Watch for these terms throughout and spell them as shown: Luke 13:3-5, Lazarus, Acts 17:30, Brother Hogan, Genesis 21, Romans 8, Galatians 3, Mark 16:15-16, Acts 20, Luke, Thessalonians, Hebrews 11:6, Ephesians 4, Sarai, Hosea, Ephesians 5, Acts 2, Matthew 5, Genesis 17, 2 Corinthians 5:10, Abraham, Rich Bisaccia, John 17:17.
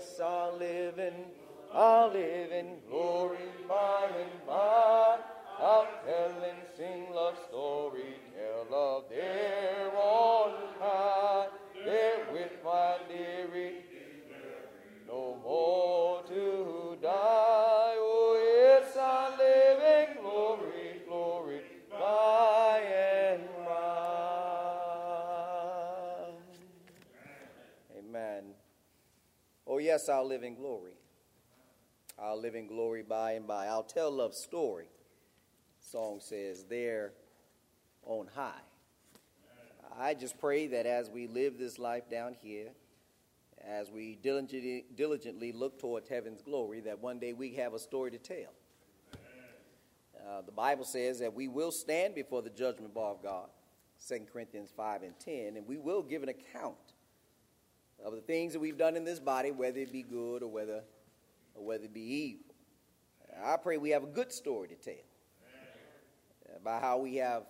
yes, I'll live in glory by and by. I'll tell and sing love's story, tell of there on high. There with my dear Redeemer, no more to die. Oh, yes, I live in glory, glory by and by. Amen. Oh, yes, I'll live in glory. I'll live in glory by and by. I'll tell love's story. Song says, there on high. I just pray that as we live this life down here, as we diligently look towards heaven's glory, that one day we have a story to tell. The Bible says that we will stand before the judgment bar of God, 2 Corinthians 5:10, and we will give an account of the things that we've done in this body, whether it be good or whether it be evil. I pray we have a good story to tell about how we have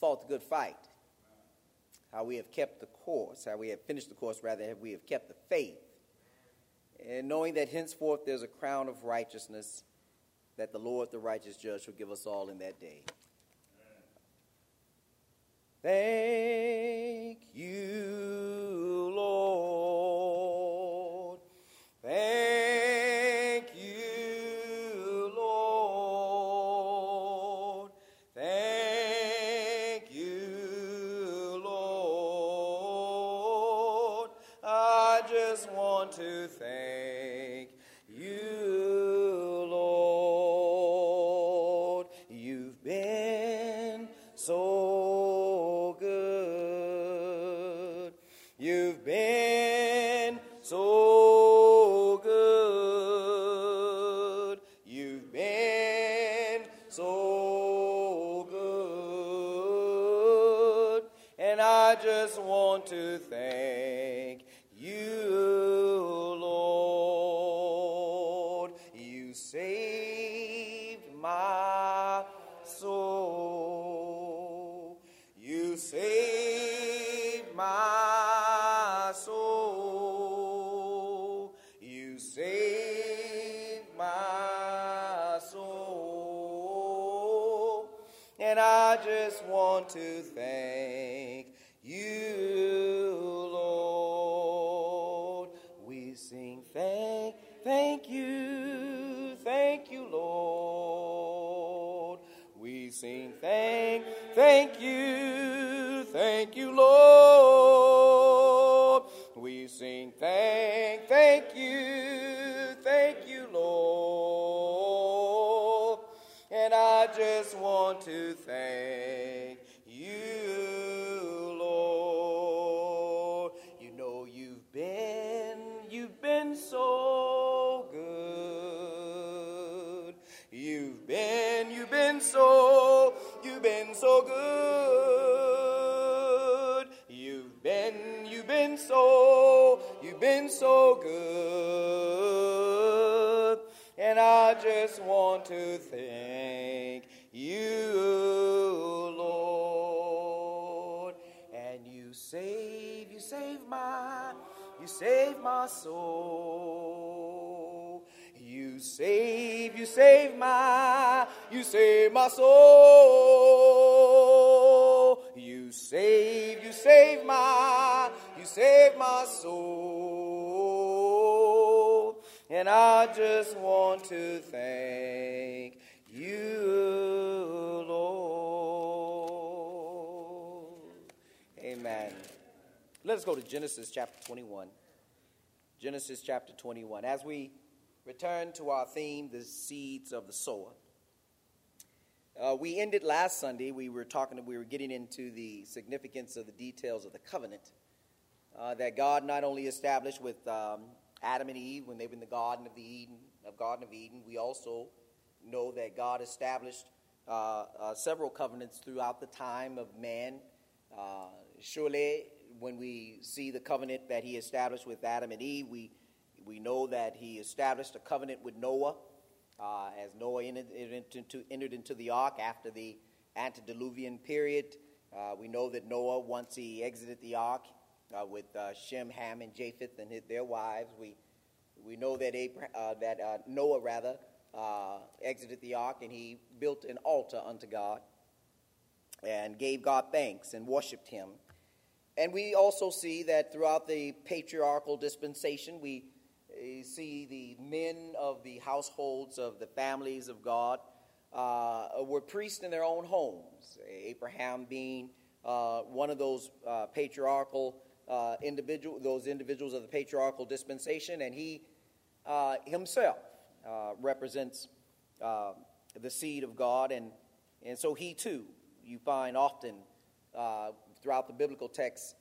fought the good fight, how we have kept the course, how we have finished the course, rather, we have kept the faith, and knowing that henceforth there's a crown of righteousness that the Lord, the righteous judge, will give us all in that day. Thank you, Lord. Thank you, Lord. You've been so good. You've been so good. You've been so good. And I just want to thank you. I just want to thank you, Lord. We sing thank you, Lord. We sing thank you, Lord. We sing thank you, Lord. And I just want to thank you, Lord. You know you've been so good. You've been so good. You've been so good. And I just want to thank you, Lord. And you save my soul. You save my soul. You save my soul. And I just want to thank you, Lord. Amen. Let us go to Genesis chapter 21. Genesis chapter 21. As we return to our theme, the seeds of the sower. We ended last Sunday. We were getting into the significance of the details of the covenant that God not only established with Adam and Eve when they were in the Garden of Eden. We also know that God established several covenants throughout the time of man. Surely, when we see the covenant that he established with Adam and Eve, we know that he established a covenant with Noah, as Noah entered into the ark after the antediluvian period. We know that Noah, once he exited the ark with Shem, Ham, and Japheth and their wives, we We know that Noah exited the ark, and he built an altar unto God and gave God thanks and worshiped him. And we also see that throughout the patriarchal dispensation, we see the men of the households of the families of God were priests in their own homes, Abraham being one of those individuals of the patriarchal dispensation, and he himself represents the seed of God, and so he too, you find often throughout the biblical text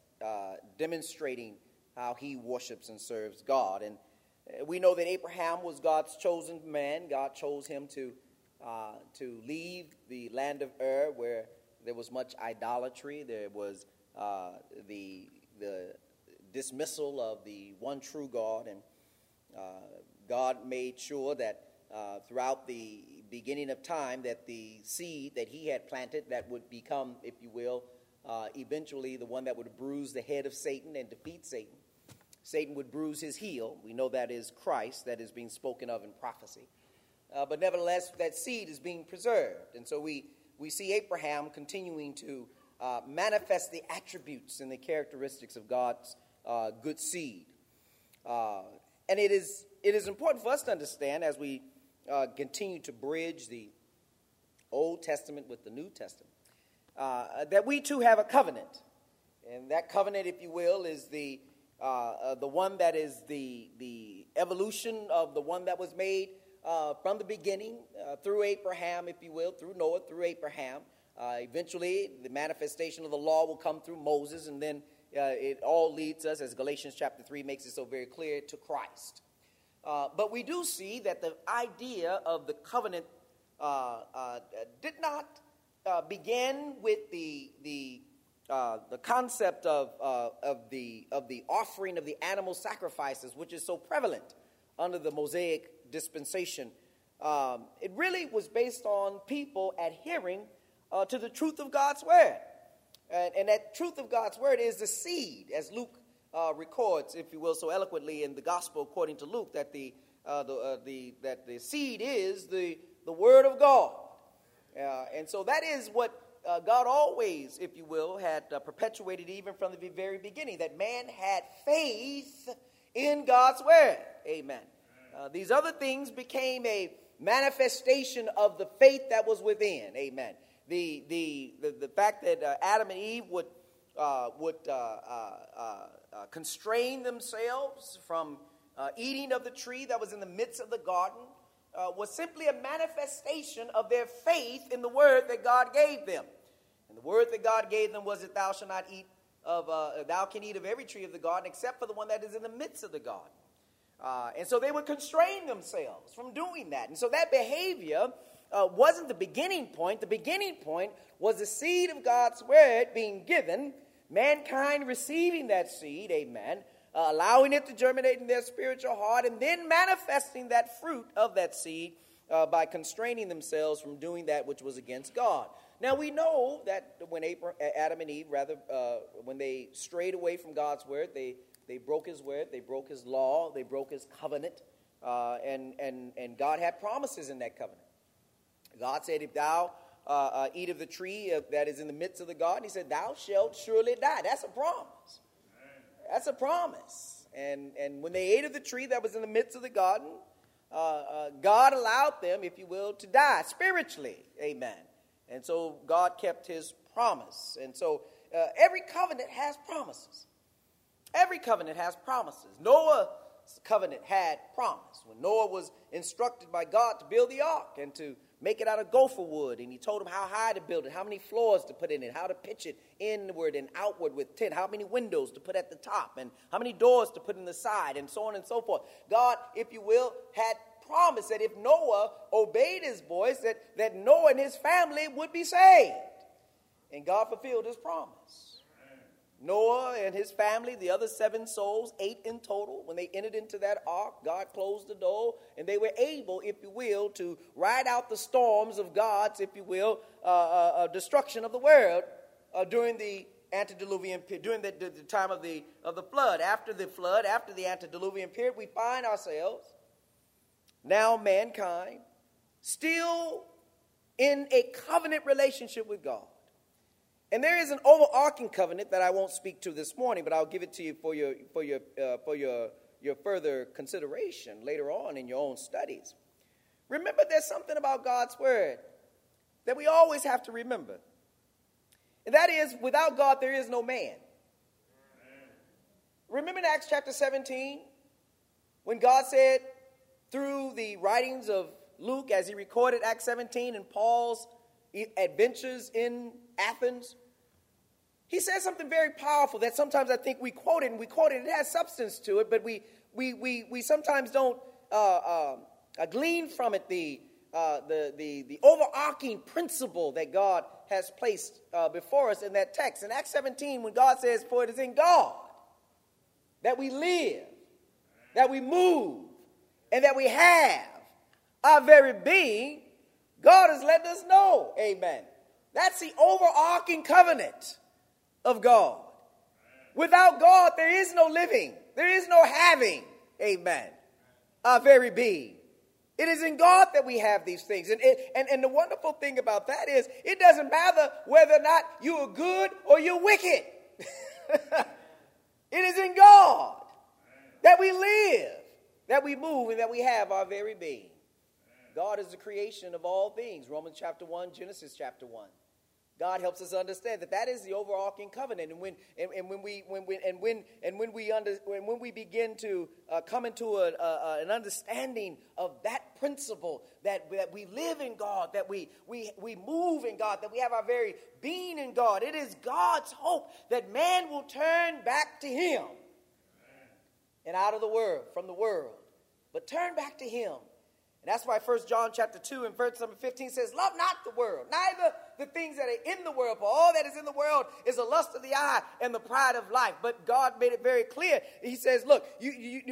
demonstrating how he worships and serves God. And we know that Abraham was God's chosen man. God chose him to leave the land of Ur, where there was much idolatry. There was the dismissal of the one true God, and God made sure that throughout the beginning of time that the seed that he had planted that would become, if you will, eventually the one that would bruise the head of Satan and defeat Satan. Satan would bruise his heel. We know that is Christ that is being spoken of in prophecy. But nevertheless, that seed is being preserved. And so we see Abraham continuing to manifest the attributes and the characteristics of God's good seed. And it is important for us to understand as we continue to bridge the Old Testament with the New Testament, that we too have a covenant. And that covenant, if you will, is the one that is the evolution of the one that was made from the beginning through Abraham, if you will, through Noah, through Abraham. Eventually, the manifestation of the law will come through Moses, and then it all leads us, as Galatians chapter 3 makes it so very clear, to Christ. But we do see that the idea of the covenant did not begin with the concept of the offering of the animal sacrifices, which is so prevalent under the Mosaic dispensation. It really was based on people adhering to the truth of God's word. And that truth of God's word is the seed, as Luke records, if you will, so eloquently in the gospel according to Luke, that the seed is the word of God. And so that is what God always, if you will, had perpetuated even from the very beginning, that man had faith in God's word. Amen. These other things became a manifestation of the faith that was within. Amen. The fact that Adam and Eve would constrain themselves from eating of the tree that was in the midst of the garden was simply a manifestation of their faith in the word that God gave them. And the word that God gave them was that thou shalt not eat of, thou can eat of every tree of the garden except for the one that is in the midst of the garden. And so they would constrain themselves from doing that. And so that behavior wasn't the beginning point. The beginning point was the seed of God's word being given, mankind receiving that seed, amen, allowing it to germinate in their spiritual heart, and then manifesting that fruit of that seed by constraining themselves from doing that which was against God. Now we know that when Adam and Eve, when they strayed away from God's word, they broke his word, they broke his law, they broke his covenant, and God had promises in that covenant. God said, if thou eat of the tree that is in the midst of the garden, he said, thou shalt surely die. That's a promise. That's a promise. And when they ate of the tree that was in the midst of the garden, God allowed them, if you will, to die spiritually. Amen. And so God kept his promise. And so every covenant has promises. Every covenant has promises. Noah's covenant had promise. When Noah was instructed by God to build the ark and to make it out of gopher wood, and he told him how high to build it, how many floors to put in it, how to pitch it inward and outward with tent, how many windows to put at the top, and how many doors to put in the side, and so on and so forth. God, if you will, had promised that if Noah obeyed his voice, that Noah and his family would be saved. And God fulfilled his promise. Noah and his family, the other 7 souls, 8 in total, when they entered into that ark, God closed the door, and they were able, if you will, to ride out the storms of God's, if you will, destruction of the world during the antediluvian period, during the time of the flood. After the flood, after the antediluvian period, we find ourselves, now mankind, still in a covenant relationship with God. And there is an overarching covenant that I won't speak to this morning, but I'll give it to you for your further consideration later on in your own studies. Remember, there's something about God's word that we always have to remember. And that is, without God, there is no man. Amen. Remember in Acts chapter 17, when God said through the writings of Luke, as he recorded Acts 17 and Paul's adventures in Athens, he said something very powerful that sometimes I think we quote it, and it has substance to it, but we sometimes don't glean from it the overarching principle that God has placed before us in that text. In Acts 17, when God says, "For it is in God that we live, that we move, and that we have our very being," God has let us know, amen, that's the overarching covenant of God. Without God, there is no living. There is no having, amen, our very being. It is in God that we have these things. And the wonderful thing about that is it doesn't matter whether or not you are good or you're wicked. It is in God that we live, that we move, and that we have our very being. God is the creation of all things. Romans chapter 1, Genesis chapter 1. God helps us understand that that is the overarching covenant, and when we begin to come into an understanding of that principle that we live in God, that we move in God, that we have our very being in God. It is God's hope that man will turn back to Him and out of the world, from the world, but turn back to Him. That's why 1 John chapter 2 and verse number 15 says, "Love not the world, neither the things that are in the world, for all that is in the world is the lust of the eye and the pride of life." But God made it very clear. He says, "Look,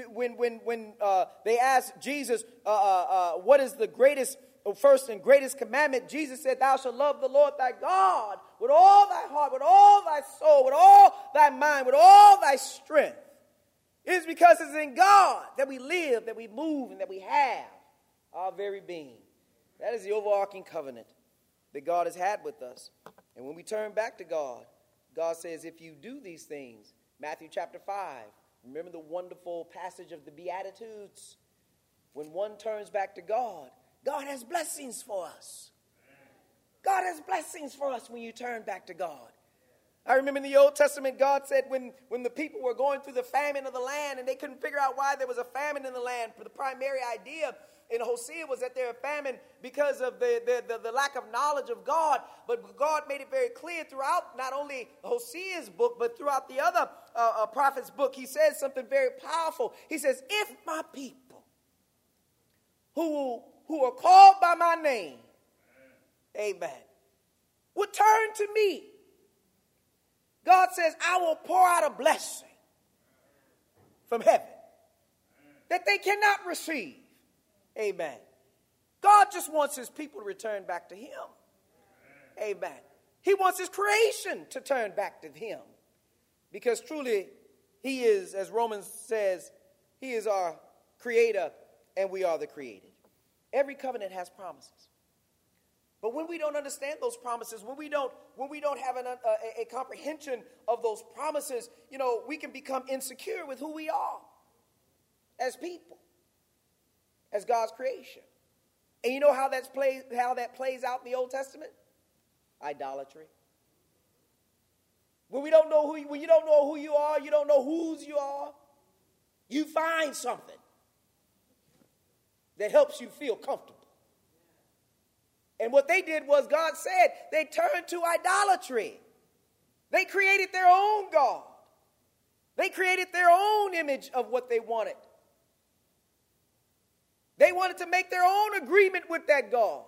when they asked Jesus, what is the first and greatest commandment?" Jesus said, "Thou shalt love the Lord thy God with all thy heart, with all thy soul, with all thy mind, with all thy strength." It is because it's in God that we live, that we move, and that we have our very being. That is the overarching covenant that God has had with us. And when we turn back to God, God says, if you do these things, Matthew chapter 5, remember the wonderful passage of the Beatitudes. When one turns back to God, God has blessings for us. God has blessings for us when you turn back to God. I remember in the Old Testament, God said when the people were going through the famine of the land and they couldn't figure out why there was a famine in the land, the primary idea in Hosea was that there was famine because of the lack of knowledge of God. But God made it very clear throughout not only Hosea's book, but throughout the other prophet's book. He says something very powerful. He says, if my people who are called by my name, amen, would turn to me, God says, I will pour out a blessing from heaven that they cannot receive. Amen. God just wants his people to return back to him. Amen. He wants his creation to turn back to him. Because truly, he is, as Romans says, he is our creator and we are the created. Every covenant has promises. But when we don't understand those promises, when we don't have a comprehension of those promises, we can become insecure with who we are as people, as God's creation. And you know how that plays out in the Old Testament? Idolatry. When you don't know who you are, you don't know whose you are, you find something that helps you feel comfortable. And what they did was, God said, they turned to idolatry. They created their own God. They created their own image of what they wanted. They wanted to make their own agreement with that God.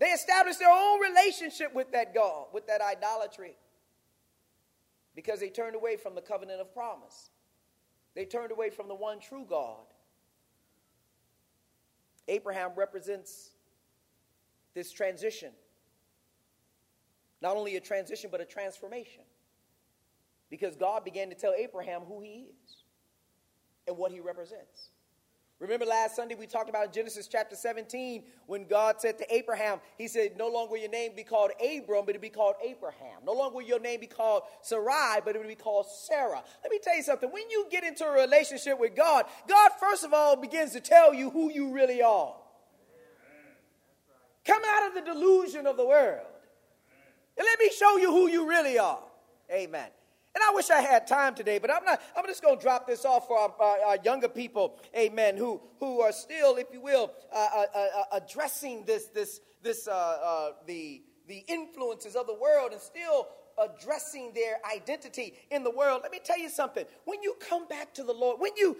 They established their own relationship with that God, with that idolatry, because they turned away from the covenant of promise. They turned away from the one true God. Abraham represents this transition. Not only a transition, but a transformation. Because God began to tell Abraham who he is and what he represents. Remember last Sunday we talked about in Genesis chapter 17 when God said to Abraham, he said, no longer will your name be called Abram, but it'll be called Abraham. No longer will your name be called Sarai, but it'll be called Sarah. Let me tell you something. When you get into a relationship with God, God first of all begins to tell you who you really are. Come out of the delusion of the world. And let me show you who you really are. Amen. And I wish I had time today, but I'm not. I'm just going to drop this off for our younger people, amen, who are still, if you will, addressing the influences of the world and still addressing their identity in the world. Let me tell you something. When you come back to the Lord, when you,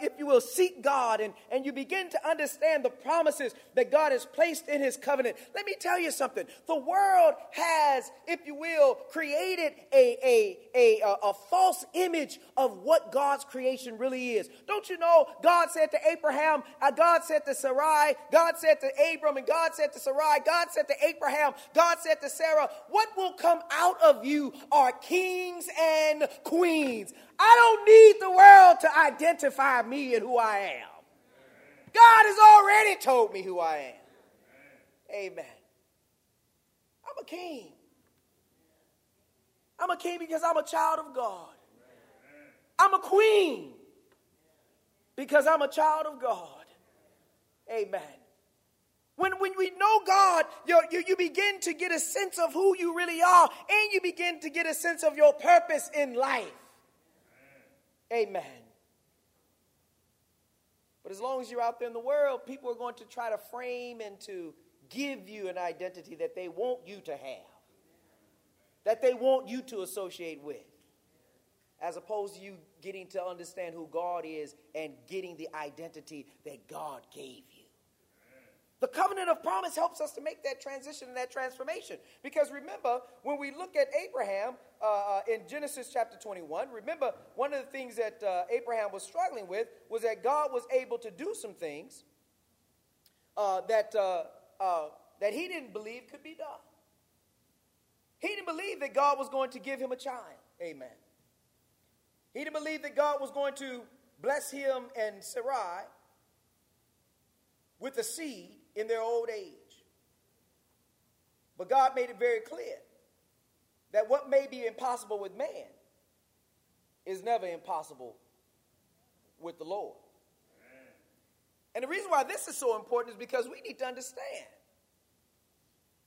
if you will, seek God and you begin to understand the promises that God has placed in his covenant, let me tell you something. The world has, if you will, created a false image of what God's creation really is. Don't you know God said to Abraham, God said to Sarai, God said to Abram, and God said to Sarai, God said to Abraham, God said to Sarah, what will come out of you are kings and queens. I don't need the world to identify me and who I am. God has already told me who I am. Amen. I'm a king. I'm a king because I'm a child of God. I'm a queen because I'm a child of God. Amen. When we know God, you begin to get a sense of who you really are, and you begin to get a sense of your purpose in life. Amen. But as long as you're out there in the world, people are going to try to frame and to give you an identity that they want you to have, that they want you to associate with, as opposed to you getting to understand who God is and getting the identity that God gave you. The covenant of promise helps us to make that transition and that transformation. Because remember, when we look at Abraham in Genesis chapter 21, remember one of the things that Abraham was struggling with was that God was able to do some things that he didn't believe could be done. He didn't believe that God was going to give him a child. Amen. He didn't believe that God was going to bless him and Sarai with a seed in their old age. But God made it very clear that what may be impossible with man is never impossible with the Lord. Amen. And the reason why this is so important is because we need to understand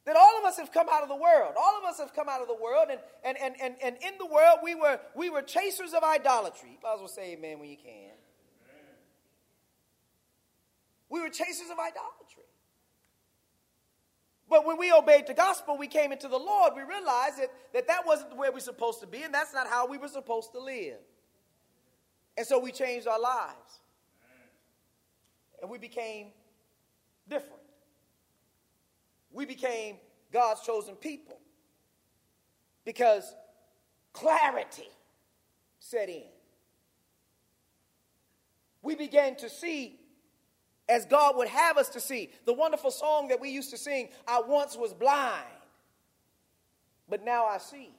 that all of us have come out of the world. All of us have come out of the world, and in the world we were chasers of idolatry. You might as well say amen when you can. We were chasers of idolatry. But when we obeyed the gospel, we came into the Lord, we realized that wasn't where we were supposed to be, and that's not how we were supposed to live. And so we changed our lives. And we became different. We became God's chosen people. Because clarity set in. We began to see as God would have us to see. The wonderful song that we used to sing, I once was blind, but now I see.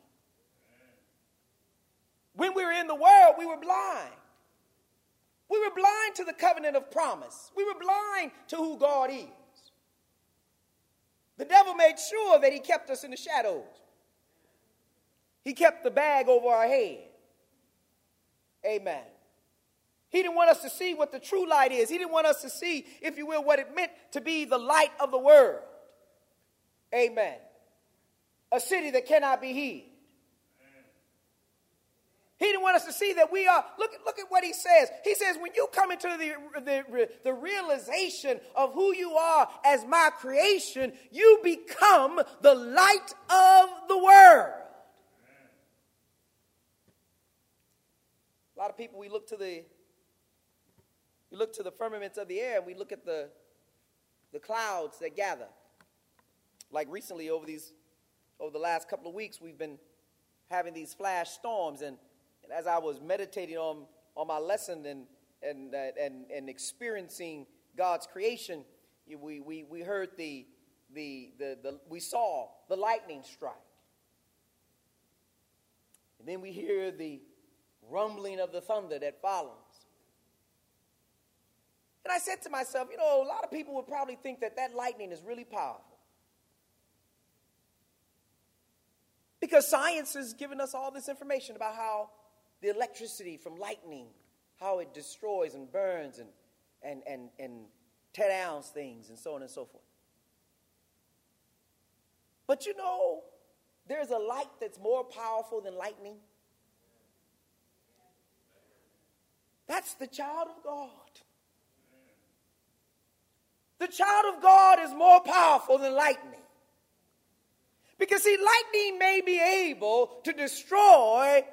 When we were in the world, we were blind. We were blind to the covenant of promise. We were blind to who God is. The devil made sure that he kept us in the shadows. He kept the bag over our head. Amen. He didn't want us to see what the true light is. He didn't want us to see, if you will, what it meant to be the light of the world. Amen. A city that cannot be hid. He didn't want us to see that we are, look at what he says. He says, when you come into the realization of who you are as my creation, you become the light of the world. A lot of people, we look to the firmaments of the air, and we look at the clouds that gather. Like recently, over the last couple of weeks, we've been having these flash storms. And as I was meditating on my lesson and experiencing God's creation, we heard we saw the lightning strike. And then we hear the rumbling of the thunder that follows. And I said to myself, you know, a lot of people would probably think that that lightning is really powerful, because science has given us all this information about how the electricity from lightning, how it destroys and burns and tear down things and so on and so forth. But you know, there's a light that's more powerful than lightning. That's the child of God. The child of God is more powerful than lightning. Because, see, lightning may be able to destroy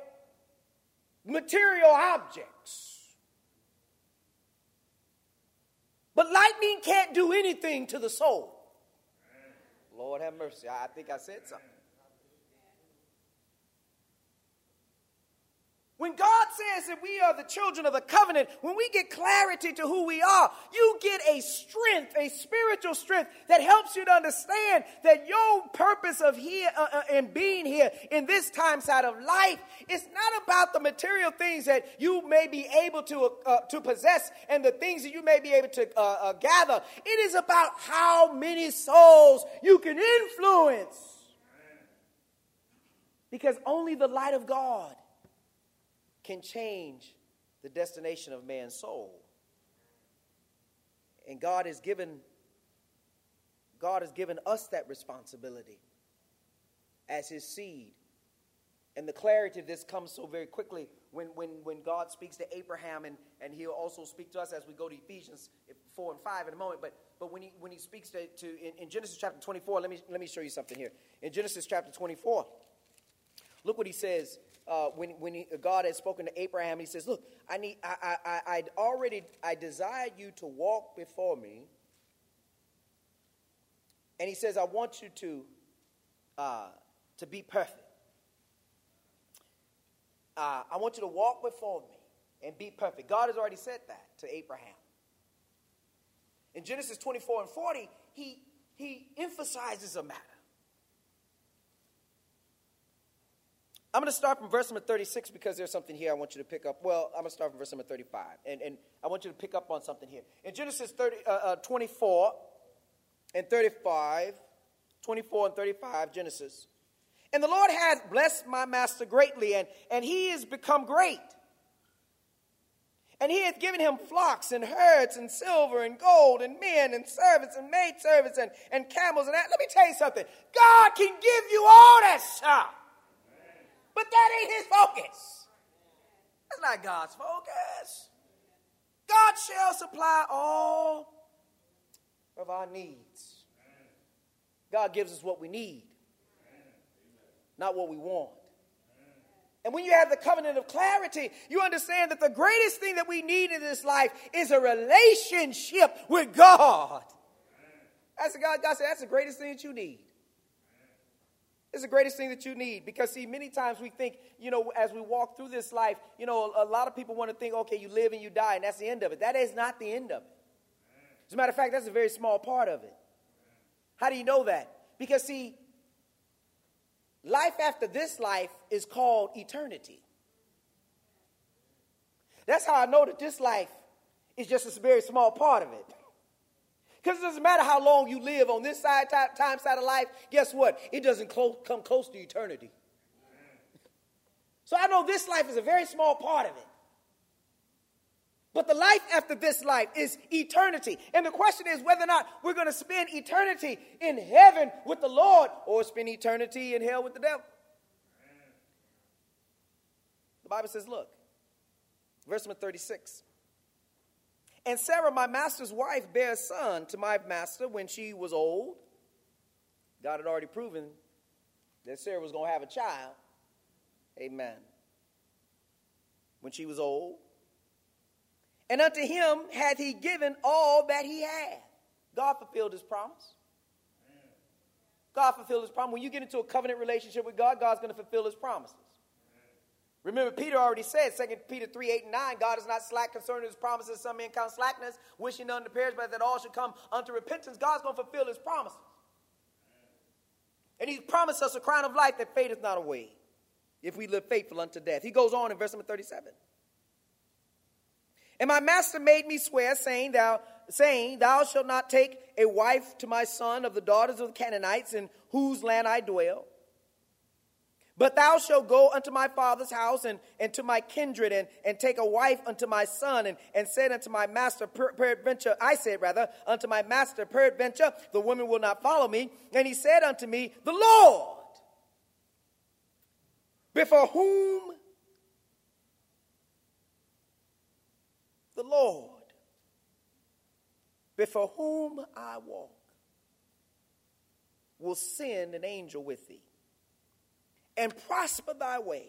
material objects, but lightning can't do anything to the soul. Lord have mercy. I think I said something. When God says that we are the children of the covenant, when we get clarity to who we are, you get a strength, a spiritual strength that helps you to understand that your purpose of here and being here in this time side of life is not about the material things that you may be able to possess and the things that you may be able to gather. It is about how many souls you can influence, because only the light of God can change the destination of man's soul. And God has given us that responsibility as his seed. And the clarity of this comes so very quickly when God speaks to Abraham, and he'll also speak to us as we go to Ephesians 4 and 5 in a moment. But when he speaks to in Genesis chapter 24, let me show you something here. In Genesis chapter 24, look what he says. God had spoken to Abraham, he says, "Look, I desired you to walk before me," and he says, "I want you to be perfect. I want you to walk before me and be perfect." God has already said that to Abraham. In Genesis 24 and 40, he emphasizes a matter. I'm going to start from verse number 36 because there's something here I want you to pick up. Well, I'm going to start from verse number 35, and I want you to pick up on something here. In Genesis 24 and 35, 24 and 35, Genesis. "And the Lord had blessed my master greatly, and he is become great. And he hath given him flocks and herds and silver and gold and men and servants and maidservants and camels." And that. Let me tell you something. God can give you all that stuff. But that ain't his focus. That's not God's focus. God shall supply all of our needs. God gives us what we need, not what we want. And when you have the covenant of clarity, you understand that the greatest thing that we need in this life is a relationship with God. That's what God said, that's the greatest thing that you need. It's the greatest thing that you need, because, see, many times we think, you know, as we walk through this life, you know, a lot of people want to think, okay, you live and you die, and that's the end of it. That is not the end of it. As a matter of fact, that's a very small part of it. How do you know that? Because, see, life after this life is called eternity. That's how I know that this life is just a very small part of it. Because it doesn't matter how long you live on this side, time side of life, guess what? It doesn't come close to eternity. So I know this life is a very small part of it. But the life after this life is eternity. And the question is whether or not we're going to spend eternity in heaven with the Lord or spend eternity in hell with the devil. The Bible says, look, verse number 36. "And Sarah, my master's wife, bare a son to my master when she was old." God had already proven that Sarah was going to have a child. Amen. "When she was old. And unto him hath he given all that he had." God fulfilled his promise. God fulfilled his promise. When you get into a covenant relationship with God, God's going to fulfill his promises. Remember, Peter already said, 2 Peter 3:8-9, "God is not slack concerning his promises, some men count slackness, wishing none to perish, but that all should come unto repentance." God's going to fulfill his promises. And he's promised us a crown of life that fadeth not away. if we live faithful unto death. He goes on in verse number 37. And my master made me swear, saying, Thou shalt not take a wife to my son of the daughters of the Canaanites, in whose land I dwell. But thou shalt go unto my father's house and to my kindred and take a wife unto my son. And said unto my master, peradventure, unto my master, peradventure, the woman will not follow me. And he said unto me, The Lord, before whom I walk, will send an angel with thee, and prosper thy way.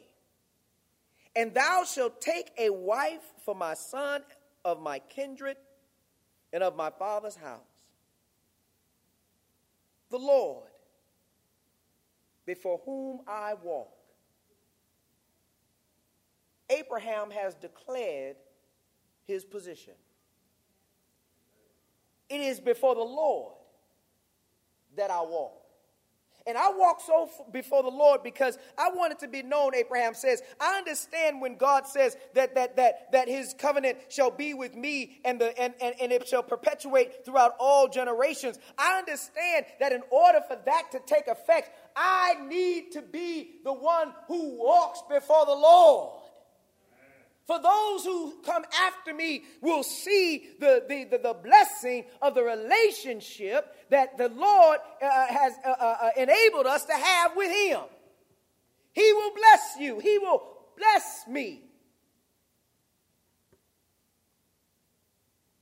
And thou shalt take a wife for my son of my kindred and of my father's house. The Lord, before whom I walk. Abraham has declared his position. It is before the Lord that I walk. And I walk so before the Lord because I want it to be known, Abraham says. I understand when God says that his covenant shall be with me and it shall perpetuate throughout all generations. I understand that in order for that to take effect, I need to be the one who walks before the Lord. For those who come after me will see the blessing of the relationship that the Lord has enabled us to have with him. He will bless you. He will bless me.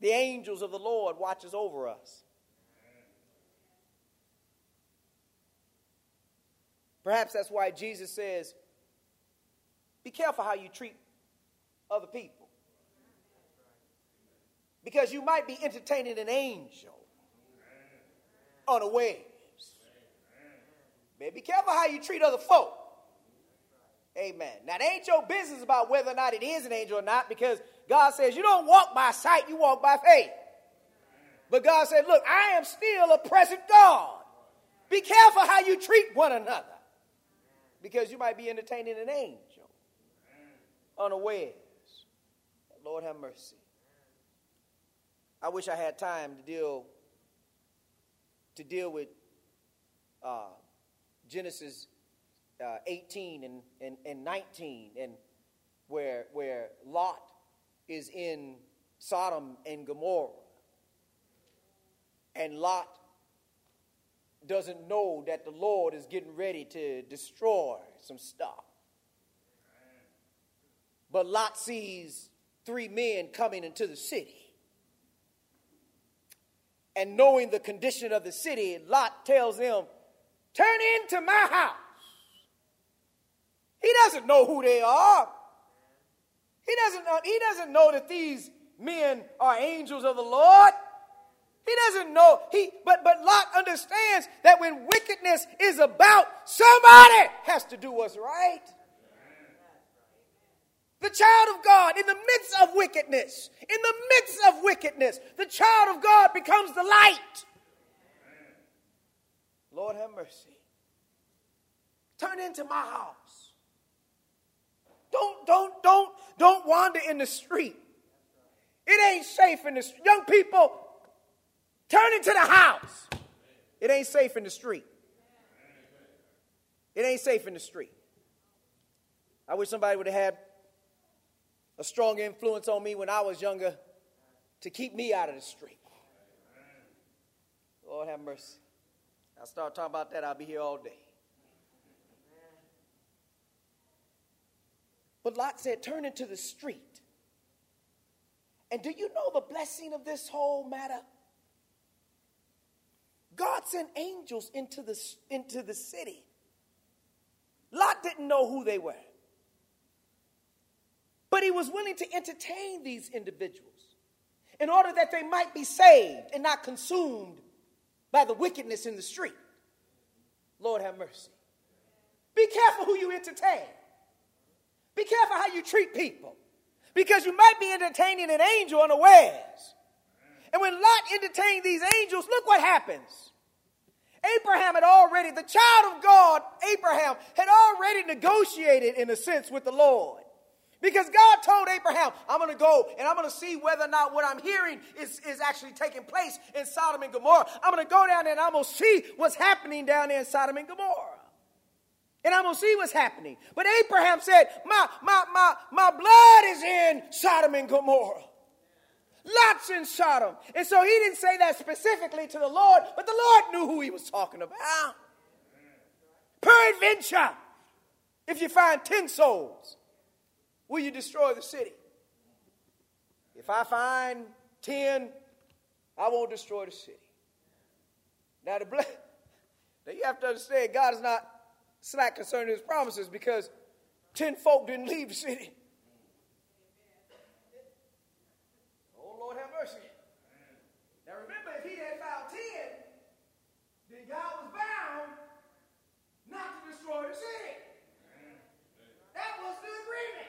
The angels of the Lord watches over us. Perhaps that's why Jesus says, be careful how you treat other people, because you might be entertaining an angel unawares. Man, be careful how you treat other folk. Amen. Now, it ain't your business about whether or not it is an angel or not, because God says you don't walk by sight, you walk by faith. But God said, look, I am still a present God. Be careful how you treat one another, because you might be entertaining an angel unawares. Lord have mercy. I wish I had time to deal with Genesis 18 and 19, and where Lot is in Sodom and Gomorrah, and Lot doesn't know that the Lord is getting ready to destroy some stuff. But Lot sees 3 men coming into the city. And knowing the condition of the city, Lot tells them, turn into my house. He doesn't know who they are. He doesn't know that these men are angels of the Lord. He doesn't know. But Lot understands that when wickedness is about, somebody has to do what's right. The child of God, in the midst of wickedness, the child of God becomes the light. Lord have mercy. Turn into my house. Don't wander in the street. It ain't safe in the street. Young people, turn into the house. It ain't safe in the street. I wish somebody would have had a strong influence on me when I was younger to keep me out of the street. Lord have mercy. I start talking about that, I'll be here all day. But Lot said, turn into the street. And do you know the blessing of this whole matter? God sent angels into the city. Lot didn't know who they were. But he was willing to entertain these individuals in order that they might be saved and not consumed by the wickedness in the street. Lord have mercy. Be careful who you entertain. Be careful how you treat people, because you might be entertaining an angel unawares. And when Lot entertained these angels, look what happens. Abraham had already, the child of God, Abraham, had already negotiated, in a sense, with the Lord. Because God told Abraham, I'm going to go and I'm going to see whether or not what I'm hearing is actually taking place in Sodom and Gomorrah. I'm going to go down there and I'm going to see what's happening down there in Sodom and Gomorrah. And I'm going to see what's happening. But Abraham said, my blood is in Sodom and Gomorrah. Lot's in Sodom. And so he didn't say that specifically to the Lord, but the Lord knew who he was talking about. Peradventure, if you find 10 souls, will you destroy the city? If I find 10, I won't destroy the city. Now, now you have to understand, God is not slack concerning his promises, because 10 folk didn't leave the city. Oh, Lord, have mercy. Now, remember, if he had found 10, then God was bound not to destroy the city. That was the agreement.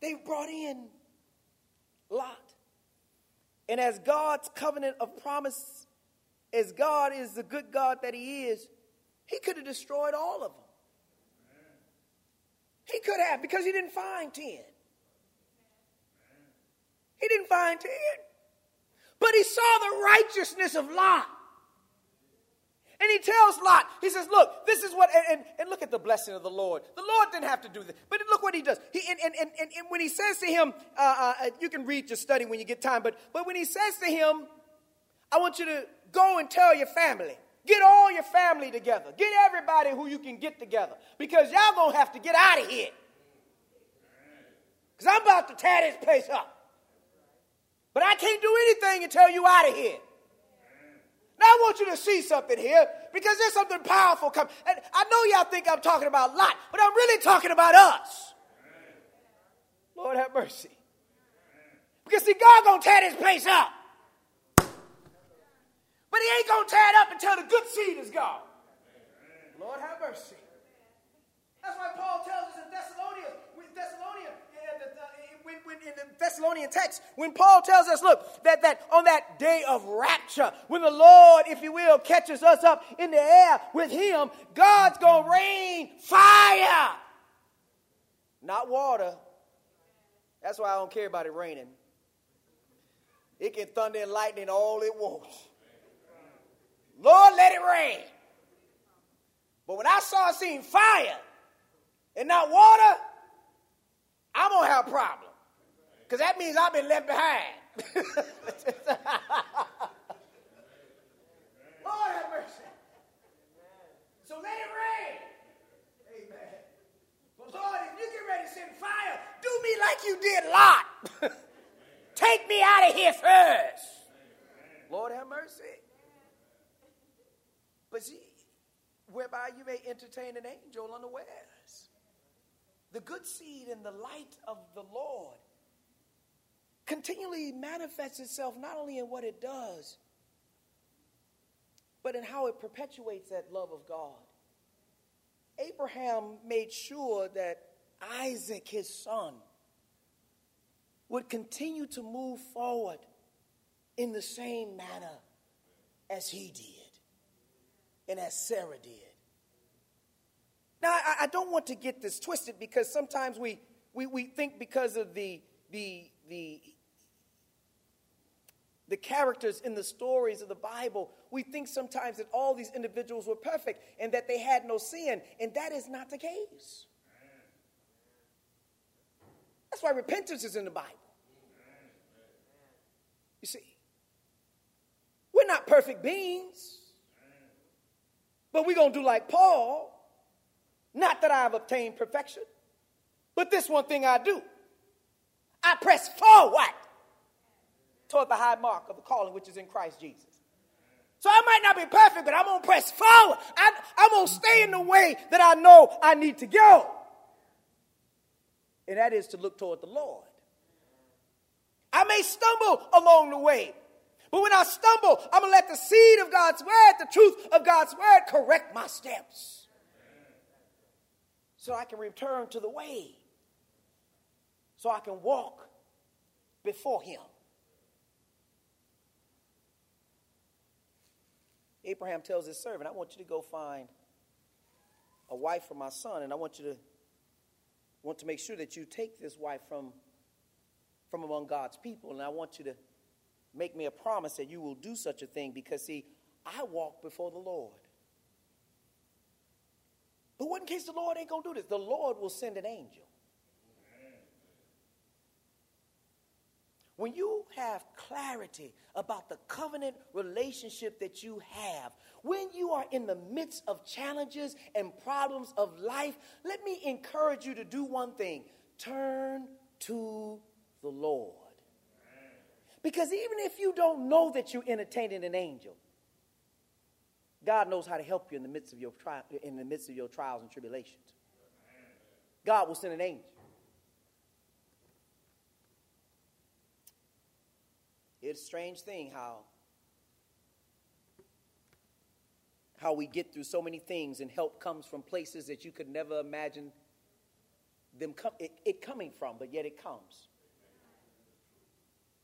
They brought in Lot. And as God's covenant of promise, as God is the good God that he is, he could have destroyed all of them. He could have, because he didn't find 10. He didn't find 10. But he saw the righteousness of Lot. And he tells Lot, he says, look, this is what, and look at the blessing of the Lord. The Lord didn't have to do this, but look what he does. He and when he says to him, you can read your study when you get time, but when he says to him, I want you to go and tell your family. Get all your family together. Get everybody who you can get together, because y'all going to have to get out of here, because I'm about to tear this place up. But I can't do anything until you out of here. Now I want you to see something here, because there's something powerful coming. And I know y'all think I'm talking about Lot, but I'm really talking about us. Lord have mercy. Because see, God gonna tear this place up. But he ain't gonna tear it up until the good seed is gone. Lord have mercy. That's why Paul tells us in Thessalonians, in the Thessalonian text, when Paul tells us, look, that on that day of rapture, when the Lord, if you will, catches us up in the air with him, God's going to rain fire, not water. That's why I don't care about it raining. It can thunder and lightning all it wants. Lord, let it rain. But when I saw it seen fire and not water, I'm going to have a problem. Because that means I've been left behind. Lord have mercy. So let it rain. Amen. But Lord, if you get ready to send fire, do me like you did Lot. Take me out of here first. Lord have mercy. But see, whereby you may entertain an angel unawares. The good seed and the light of the Lord continually manifests itself not only in what it does, but in how it perpetuates that love of God. Abraham made sure that Isaac, his son, would continue to move forward in the same manner as he did and as Sarah did. Now, I don't want to get this twisted, because sometimes we think because of the characters in the stories of the Bible, we think sometimes that all these individuals were perfect and that they had no sin, and that is not the case. That's why repentance is in the Bible. You see, we're not perfect beings, but we're going to do like Paul. Not that I have obtained perfection, but this one thing I do. I press forward toward the high mark of the calling which is in Christ Jesus. So I might not be perfect, but I'm going to press forward. I'm going to stay in the way that I know I need to go. And that is to look toward the Lord. I may stumble along the way, but when I stumble, I'm going to let the seed of God's word, the truth of God's word, correct my steps. so I can return to the way, so I can walk before him. Abraham tells his servant, I want you to go find a wife for my son, and I want you to make sure that you take this wife from among God's people, and I want you to make me a promise that you will do such a thing, because, see, I walk before the Lord. But what in case the Lord ain't going to do this? The Lord will send an angel. When you have clarity about the covenant relationship that you have, when you are in the midst of challenges and problems of life, let me encourage you to do one thing. Turn to the Lord. Because even if you don't know that you're entertaining an angel, God knows how to help you in the midst of your trials and tribulations. God will send an angel. It's a strange thing how we get through so many things, and help comes from places that you could never imagine them coming from, but yet it comes.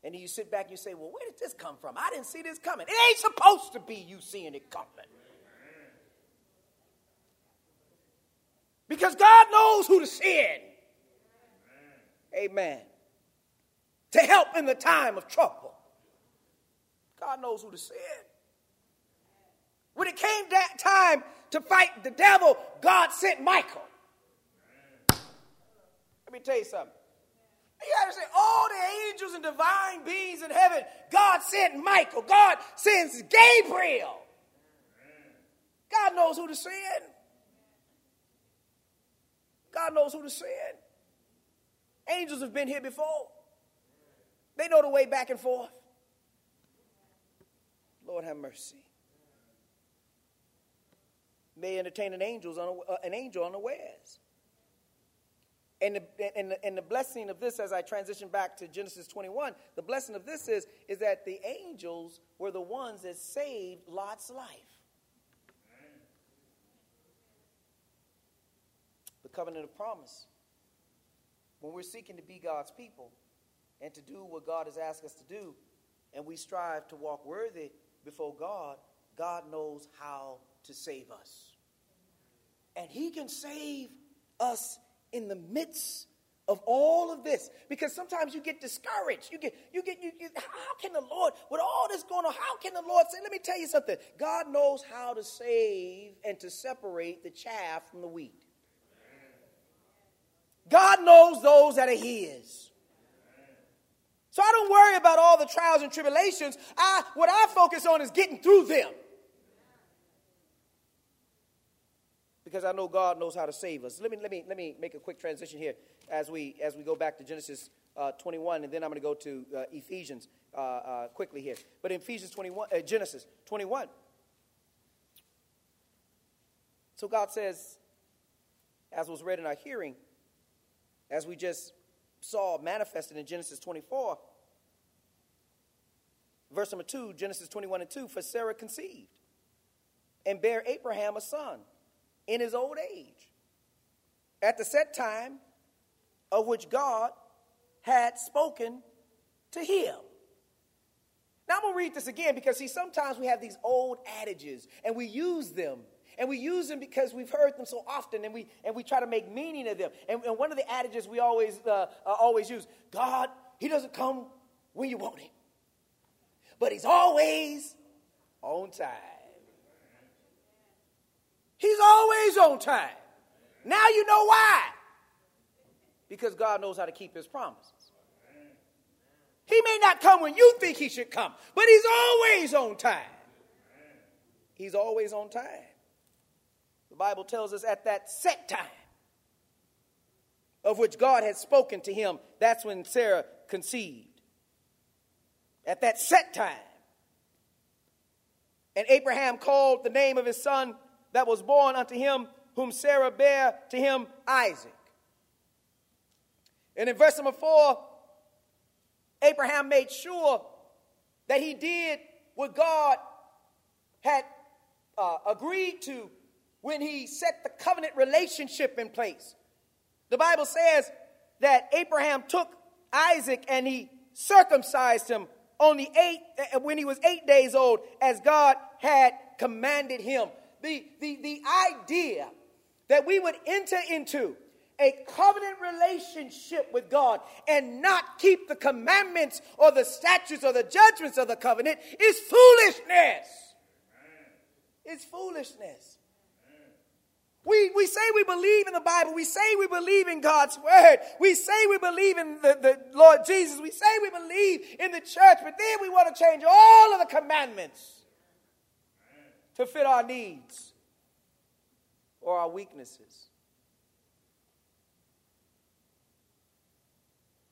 And then you sit back and you say, well, where did this come from? I didn't see this coming. It ain't supposed to be you seeing it coming. Because God knows who to send. Amen. To help in the time of trouble. God knows who to send. When it came that time to fight the devil, God sent Michael. Let me tell you something. You understand? All the angels and divine beings in heaven, God sent Michael. God sends Gabriel. God knows who to send. God knows who to send. Angels have been here before. They know the way back and forth. Lord have mercy. They entertain an angel unawares. And the blessing of this, as I transition back to Genesis 21, the blessing of this is that the angels were the ones that saved Lot's life. The covenant of promise. When we're seeking to be God's people and to do what God has asked us to do, and we strive to walk worthy before God, God knows how to save us. And he can save us in the midst of all of this, because sometimes you get discouraged. How can the Lord, with all this going on, how can the Lord say? Let me tell you something. God knows how to save and to separate the chaff from the wheat. God knows those that are his. So I don't worry about all the trials and tribulations. What I focus on is getting through them. Because I know God knows how to save us. Let me make a quick transition here as we go back to Genesis 21, and then I'm going to go to Ephesians quickly here. But in Genesis 21, so God says, as was read in our hearing, as we just saw manifested in Genesis 24, verse number 2, Genesis 21 and 2, for Sarah conceived and bare Abraham a son in his old age, at the set time of which God had spoken to him. Now I'm going to read this again, because see, sometimes we have these old adages and we use them. And we use them because we've heard them so often, and we try to make meaning of them. And one of the adages we always use, God, he doesn't come when you want him, but he's always on time. He's always on time. Now you know why. Because God knows how to keep his promises. He may not come when you think he should come, but he's always on time. He's always on time. The Bible tells us at that set time of which God had spoken to him, that's when Sarah conceived. At that set time. And Abraham called the name of his son that was born unto him, whom Sarah bare to him, Isaac. And in verse number 4, Abraham made sure that he did what God had agreed to when he set the covenant relationship in place. The Bible says that Abraham took Isaac and he circumcised him on the when he was 8 days old, as God had commanded him. The idea that we would enter into a covenant relationship with God and not keep the commandments or the statutes or the judgments of the covenant is foolishness. It's foolishness. We say we believe in the Bible. We say we believe in God's word. We say we believe in the Lord Jesus. We say we believe in the church, but then we want to change all of the commandments to fit our needs or our weaknesses.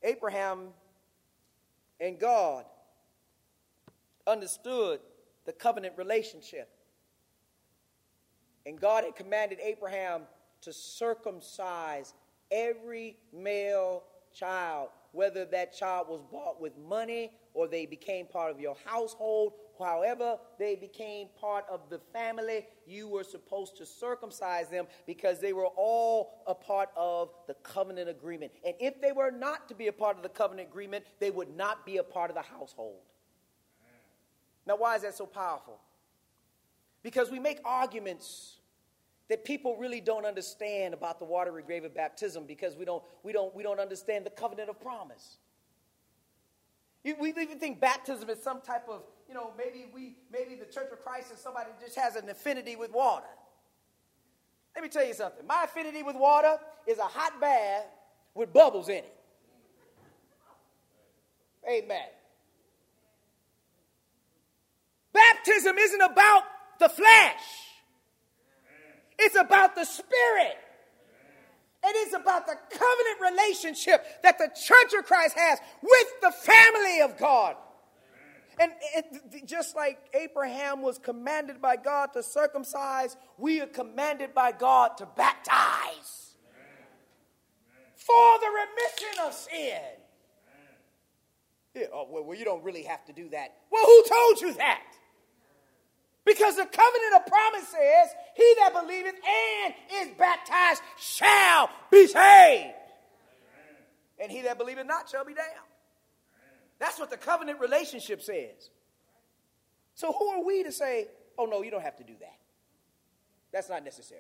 Abraham and God understood the covenant relationship. And God had commanded Abraham to circumcise every male child, whether that child was bought with money or they became part of your household, however they became part of the family, you were supposed to circumcise them because they were all a part of the covenant agreement. And if they were not to be a part of the covenant agreement, they would not be a part of the household. Now, why is that so powerful? Because we make arguments that people really don't understand about the water grave of baptism because we don't understand the covenant of promise. We even think baptism is some type of, maybe the Church of Christ is somebody who just has an affinity with water. Let me tell you something. My affinity with water is a hot bath with bubbles in it. Amen. Baptism isn't about the flesh. It's about the spirit. It is about the covenant relationship that the Church of Christ has with the family of God. And just like Abraham was commanded by God to circumcise, we are commanded by God to baptize for the remission of sin. Yeah, well, you don't really have to do that. Well, who told you that? Because the covenant of promise says, he that believeth and is baptized shall be saved. Amen. And he that believeth not shall be damned. That's what the covenant relationship says. So who are we to say, oh no, you don't have to do that. That's not necessary.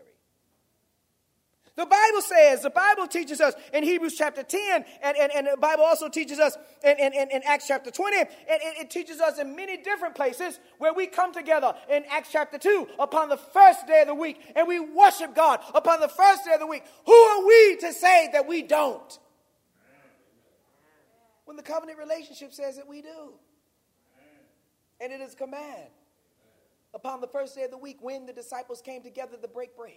The Bible says, the Bible teaches us in Hebrews chapter 10, and the Bible also teaches us in Acts chapter 20, and it teaches us in many different places where we come together in Acts chapter 2 upon the first day of the week, and we worship God upon the first day of the week. Who are we to say that we don't? When the covenant relationship says that we do. And it is a command. Upon the first day of the week, when the disciples came together to break bread,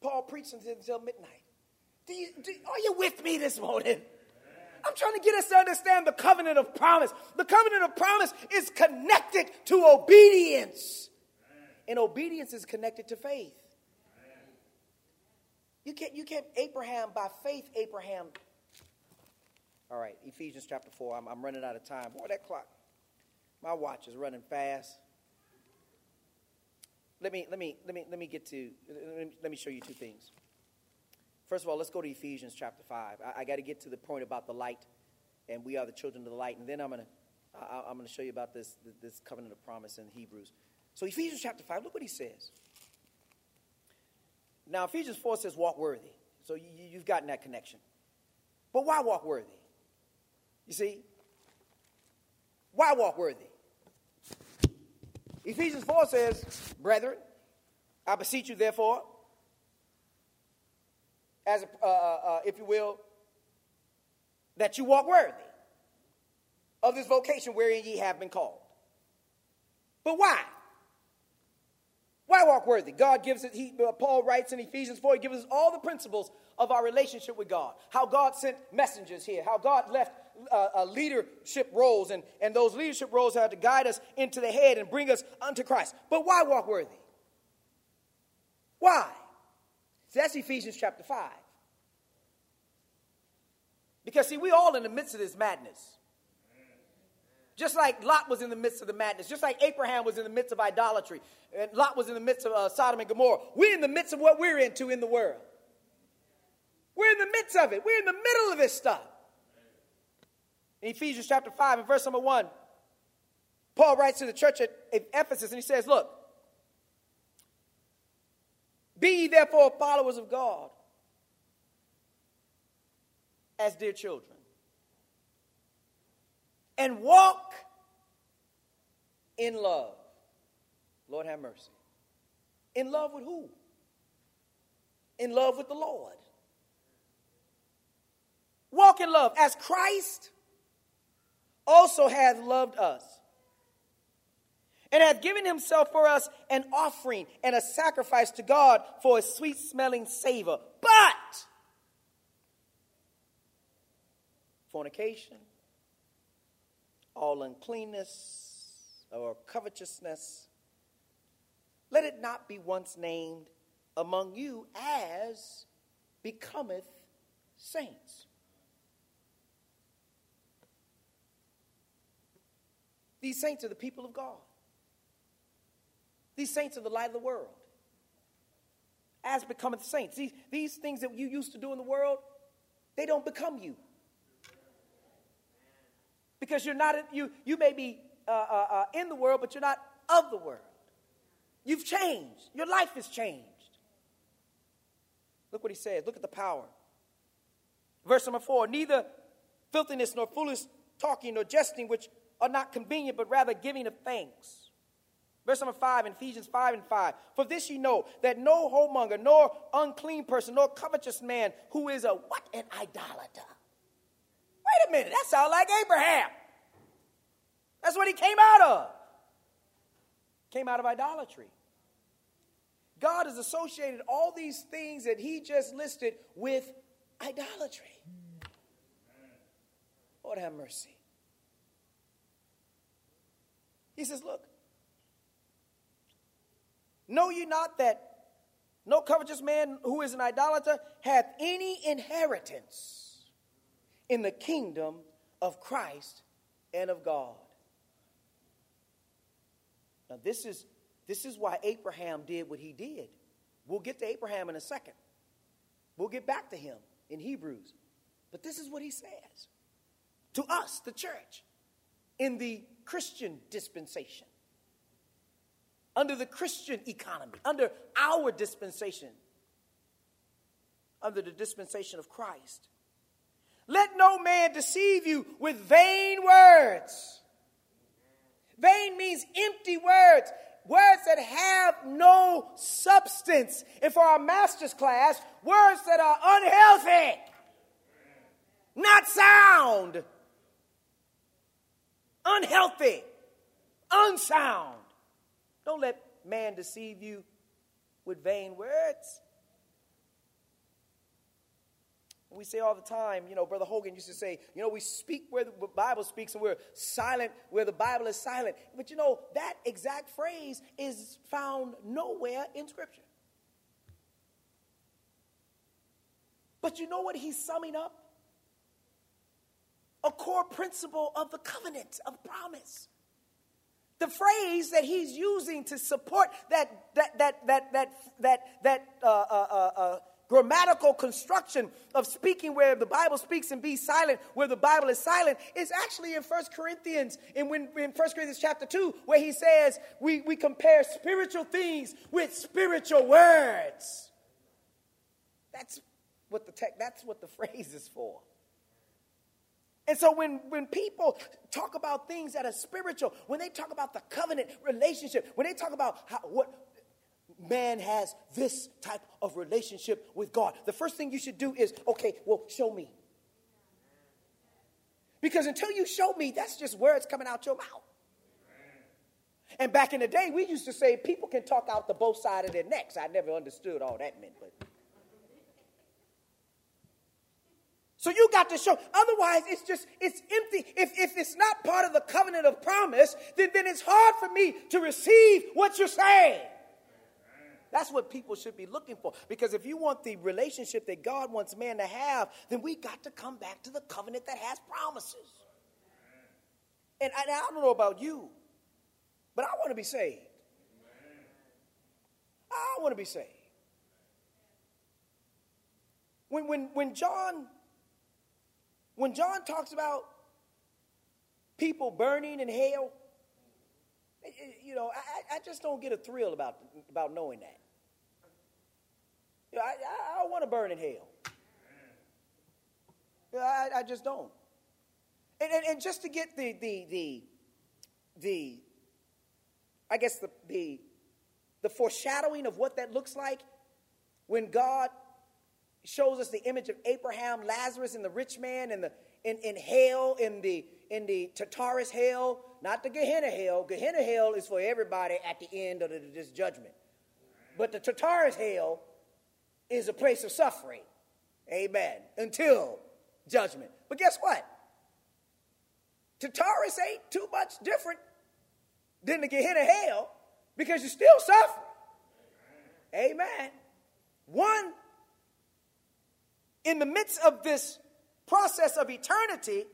Paul preached until midnight. Are you with me this morning? I'm trying to get us to understand the covenant of promise. The covenant of promise is connected to obedience. And obedience is connected to faith. You can't Abraham by faith, Abraham. All right, Ephesians chapter 4. I'm running out of time. Boy, that clock. My watch is running fast. Let me show you two things. First of all, let's go to Ephesians chapter 5. I got to get to the point about the light, and we are the children of the light. And then I'm gonna show you about this covenant of promise in Hebrews. So Ephesians chapter 5, look what he says. Now Ephesians 4 says walk worthy. So you've gotten that connection. But why walk worthy? You see, why walk worthy? Ephesians 4 says, brethren, I beseech you, therefore, as if you will, that you walk worthy of this vocation wherein ye have been called. But why? Why walk worthy? God gives it. Paul writes in Ephesians 4, he gives us all the principles of our relationship with God. How God sent messengers here. How God left leadership roles. And those leadership roles have to guide us into the head and bring us unto Christ. But why walk worthy? Why? See, that's Ephesians chapter 5. Because, see, we're all in the midst of this madness. Just like Lot was in the midst of the madness. Just like Abraham was in the midst of idolatry. And Lot was in the midst of Sodom and Gomorrah. We're in the midst of what we're into in the world. We're in the midst of it. We're in the middle of this stuff. In Ephesians chapter 5 and verse number 1, Paul writes to the church at Ephesus and he says, look, be ye therefore followers of God as dear children, and walk in love. Lord have mercy. In love with who? In love with the Lord. Walk in love as Christ also hath loved us and hath given himself for us an offering and a sacrifice to God for a sweet-smelling savor. But fornication, all uncleanness or covetousness, let it not be once named among you as becometh saints. These saints are the people of God. These saints are the light of the world. As becometh saints. These things that you used to do in the world, they don't become you. Because you're not, you may be in the world, but you're not of the world. You've changed. Your life has changed. Look what he says. Look at the power. Verse number 4. Neither filthiness nor foolish talking nor jesting, which are not convenient, but rather giving of thanks. Verse number 5 in Ephesians 5:5. For this ye know, that no whoremonger, nor unclean person, nor covetous man, who is a what? An idolater. Wait a minute, that sounds like Abraham. That's what he came out of. Came out of idolatry. God has associated all these things that he just listed with idolatry. Lord have mercy. He says, look, know ye not that no covetous man who is an idolater hath any inheritance in the kingdom of Christ and of God. Now this is why Abraham did what he did. We'll get to Abraham in a second. We'll get back to him in Hebrews. But this is what he says to us, the church, in the Christian dispensation, under the Christian economy, under our dispensation, under the dispensation of Christ. Let no man deceive you with vain words. Vain means empty words, words that have no substance. And for our master's class, words that are unhealthy, not sound, unhealthy, unsound. Don't let man deceive you with vain words. We say all the time, Brother Hogan used to say, we speak where the Bible speaks and we're silent where the Bible is silent. But that exact phrase is found nowhere in Scripture. But you know what he's summing up? A core principle of the covenant, of promise. The phrase that he's using to support that grammatical construction of speaking where the Bible speaks and be silent where the Bible is silent is actually in 1 Corinthians, in 1 Corinthians chapter 2, where he says we compare spiritual things with spiritual words. That's what the phrase is for. And so when people talk about things that are spiritual, when they talk about the covenant relationship, when they talk about man has this type of relationship with God, the first thing you should do is, show me. Because until you show me, that's just words coming out your mouth. And back in the day, we used to say people can talk out the both sides of their necks. I never understood all that meant. But so you got to show. Otherwise, it's empty. If it's not part of the covenant of promise, then it's hard for me to receive what you're saying. That's what people should be looking for. Because if you want the relationship that God wants man to have, then we got to come back to the covenant that has promises. And I don't know about you, but I want to be saved. Amen. I want to be saved. When John talks about people burning in hell, you know, I just don't get a thrill about knowing that. You know, I don't want to burn in hell. You know, I just don't. And just to get the foreshadowing of what that looks like when God shows us the image of Abraham, Lazarus, and the rich man, and in hell, in the Tartarus hell, not the Gehenna hell. Gehenna hell is for everybody at the end of this judgment, but the Tartarus hell is a place of suffering, amen, until judgment. But guess what? Tartarus ain't too much different than the Gehenna hell, because you're still suffering. Amen. One, in the midst of this process of eternity,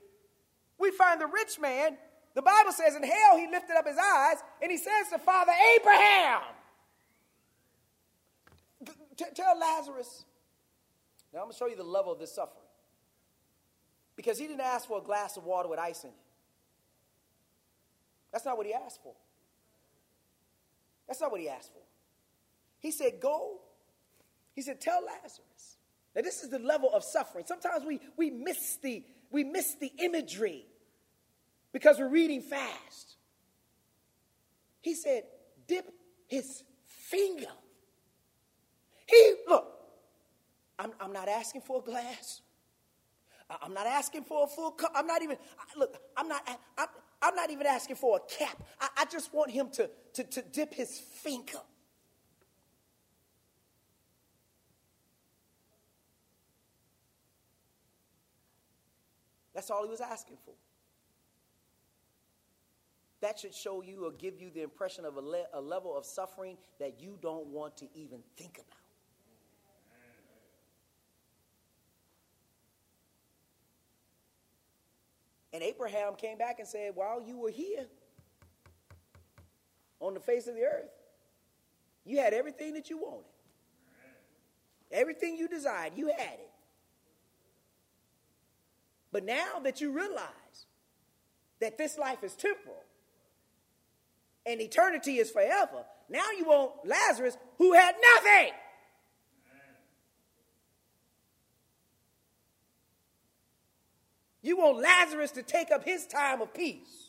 we find the rich man. The Bible says in hell he lifted up his eyes and he says to Father Abraham, tell Lazarus. Now I'm going to show you the level of this suffering, because he didn't ask for a glass of water with ice in it. That's not what he asked for. That's not what he asked for. He said, go. He said, tell Lazarus. Now, this is the level of suffering. Sometimes we miss the imagery because we're reading fast. He said, dip his finger. I'm not asking for a glass. I'm not asking for a full cup. I'm not even asking for a cap. I just want him to dip his finger. That's all he was asking for. That should show you or give you the impression of a level of suffering that you don't want to even think about. And Abraham came back and said, while you were here on the face of the earth, you had everything that you wanted. Everything you desired, you had it. But now that you realize that this life is temporal and eternity is forever, now you want Lazarus, who had nothing. You want Lazarus to take up his time of peace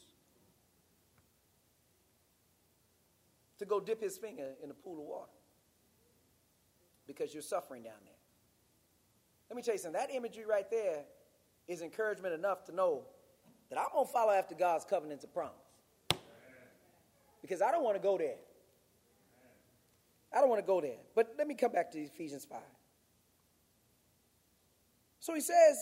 to go dip his finger in a pool of water because you're suffering down there. Let me tell you something. That imagery right there is encouragement enough to know that I'm going to follow after God's covenants of promise, because I don't want to go there. I don't want to go there. But let me come back to Ephesians 5. So he says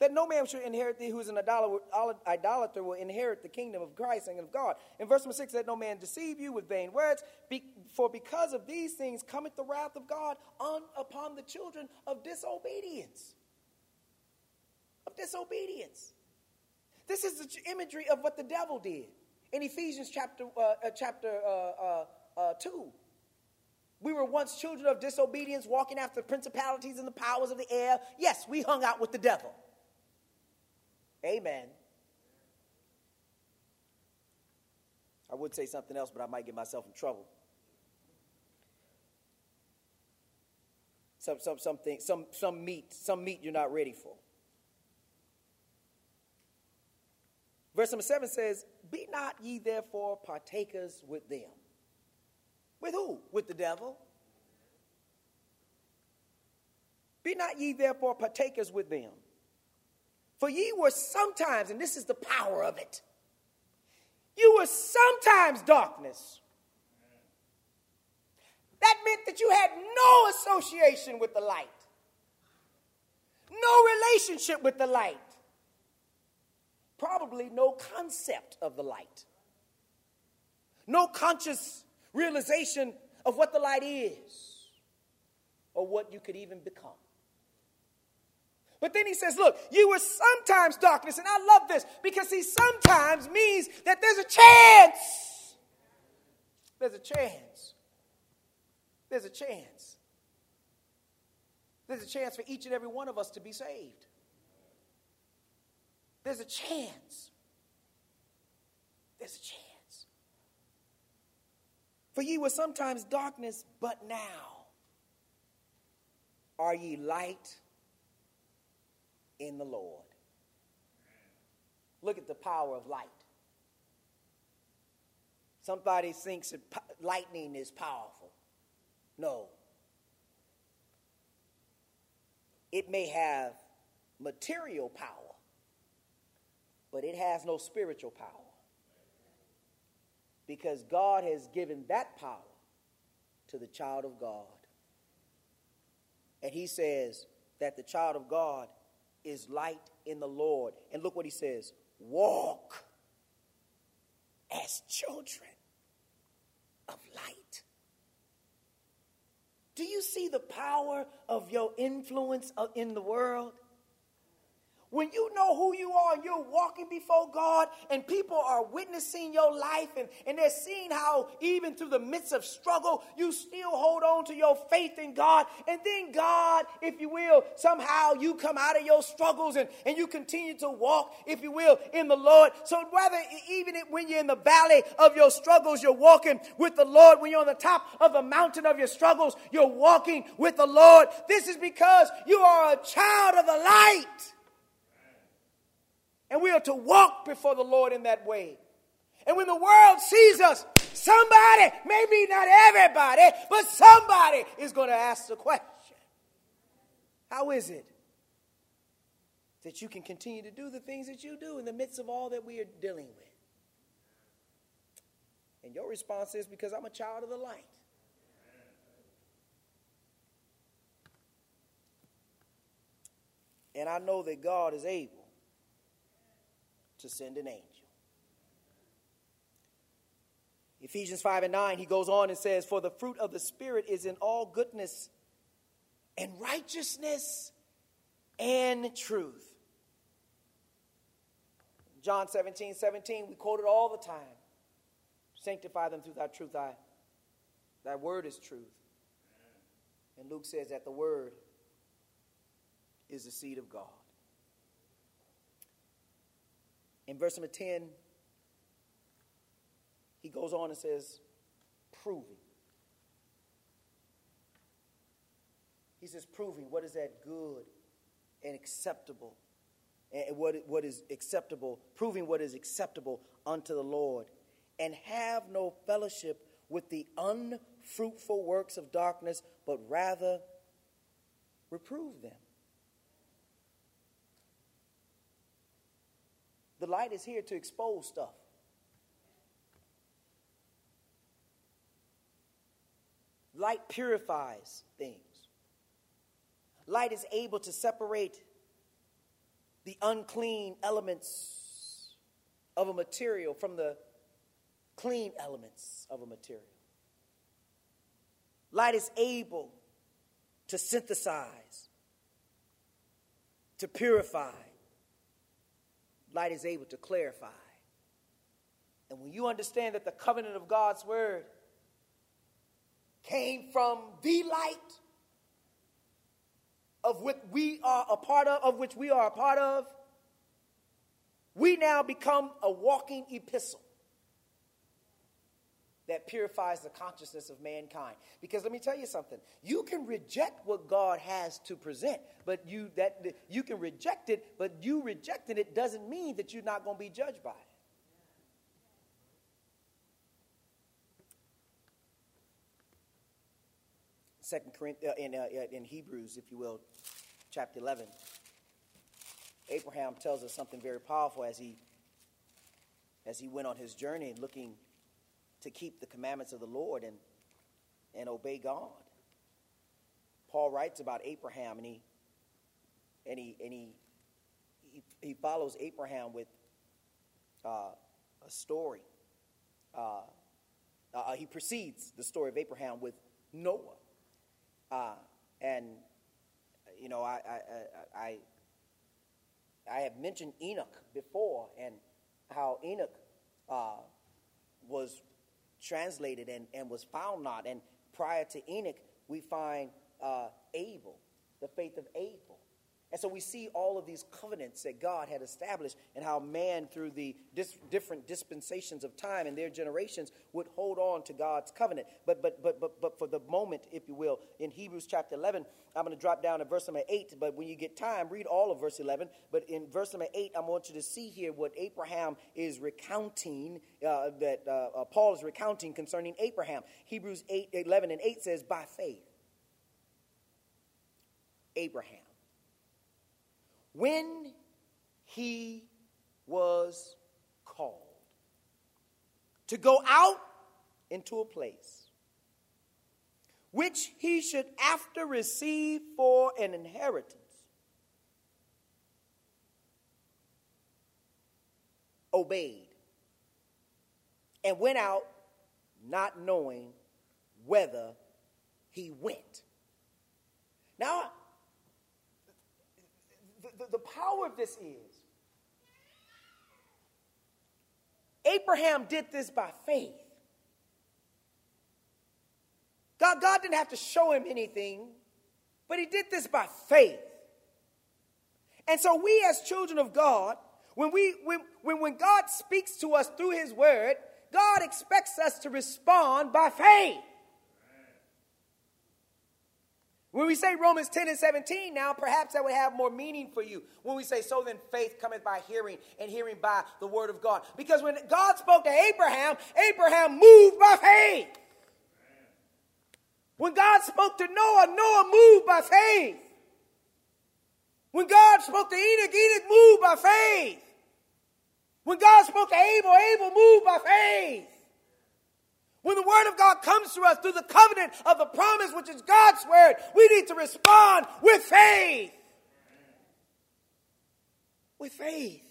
that no man should inherit, who is an idolater will inherit the kingdom of Christ and of God. In verse number 6, let no man deceive you with vain words, for because of these things cometh the wrath of God upon the children of disobedience. Of disobedience. This is the imagery of what the devil did in Ephesians chapter 2. We were once children of disobedience, walking after principalities and the powers of the air. Yes, we hung out with the devil. Amen. I would say something else, but I might get myself in trouble. Some meat you're not ready for. Verse number 7 says, "Be not ye therefore partakers with them." With who? With the devil. "Be not ye therefore partakers with them. For ye were sometimes," and this is the power of it, "you were sometimes darkness." That meant that you had no association with the light, no relationship with the light, probably no concept of the light, no conscious realization of what the light is or what you could even become. But then he says, look, you were sometimes darkness. And I love this because he sometimes means that there's a chance. There's a chance. There's a chance. There's a chance for each and every one of us to be saved. There's a chance. There's a chance. For ye were sometimes darkness, but now are ye light in the Lord. Look at the power of light. Somebody thinks that lightning is powerful. No. It may have material power, but it has no spiritual power. Because God has given that power to the child of God. And he says that the child of God is light in the Lord. And look what he says. Walk as children of light. Do you see the power of your influence in the world? When you know who you are and you're walking before God and people are witnessing your life and they're seeing how even through the midst of struggle, you still hold on to your faith in God. And then God, if you will, somehow you come out of your struggles and you continue to walk, if you will, in the Lord. So whether even when you're in the valley of your struggles, you're walking with the Lord. When you're on the top of the mountain of your struggles, you're walking with the Lord. This is because you are a child of the light. And we are to walk before the Lord in that way. And when the world sees us, somebody, maybe not everybody, but somebody is going to ask the question. How is it that you can continue to do the things that you do in the midst of all that we are dealing with? And your response is, because I'm a child of the light. And I know that God is able to send an angel. Ephesians 5:9, he goes on and says, for the fruit of the Spirit is in all goodness and righteousness and truth. John 17:17, we quote it all the time. Sanctify them through thy truth. Thy word is truth. And Luke says that the word is the seed of God. In verse number 10, he goes on and says, proving. He says, proving what is that good and acceptable, and what is acceptable, proving what is acceptable unto the Lord, and have no fellowship with the unfruitful works of darkness, but rather reprove them. The light is here to expose stuff. Light purifies things. Light is able to separate the unclean elements of a material from the clean elements of a material. Light is able to synthesize, to purify. Light is able to clarify. And when you understand that the covenant of God's word came from the light of what we are a part of which we are a part of, we now become a walking epistle that purifies the consciousness of mankind. Because let me tell you something. You can reject what God has to present, but you can reject it, but you rejecting it doesn't mean that you're not going to be judged by it. In Hebrews, if you will, chapter 11, Abraham tells us something very powerful as he went on his journey looking to keep the commandments of the Lord and obey God. Paul writes about Abraham and he follows Abraham with a story. He precedes the story of Abraham with Noah, and you know I I have mentioned Enoch before, and how Enoch was translated and was found not. And prior to Enoch, we find Abel, the faith of Abel. And so we see all of these covenants that God had established, and how man, through the different dispensations of time and their generations, would hold on to God's covenant. But for the moment, if you will, in Hebrews chapter 11, I'm going to drop down to verse number 8. But when you get time, read all of verse 11. But in verse number 8, I want you to see here what Abraham is recounting, that Paul is recounting concerning Abraham. Hebrews 11:8 says, "By faith, Abraham, when he was called to go out into a place which he should after receive for an inheritance, obeyed and went out, not knowing whether he went." Now, the power of this is, Abraham did this by faith. God didn't have to show him anything, but he did this by faith. And so we as children of God, when God speaks to us through his word, God expects us to respond by faith. When we say Romans 10:17 now, perhaps that would have more meaning for you. When we say, "So then faith cometh by hearing, and hearing by the word of God." Because when God spoke to Abraham, Abraham moved by faith. When God spoke to Noah, Noah moved by faith. When God spoke to Enoch, Enoch moved by faith. When God spoke to Abel, Abel moved by faith. When the word of God comes to us through the covenant of the promise, which is God's word, we need to respond with faith. With faith.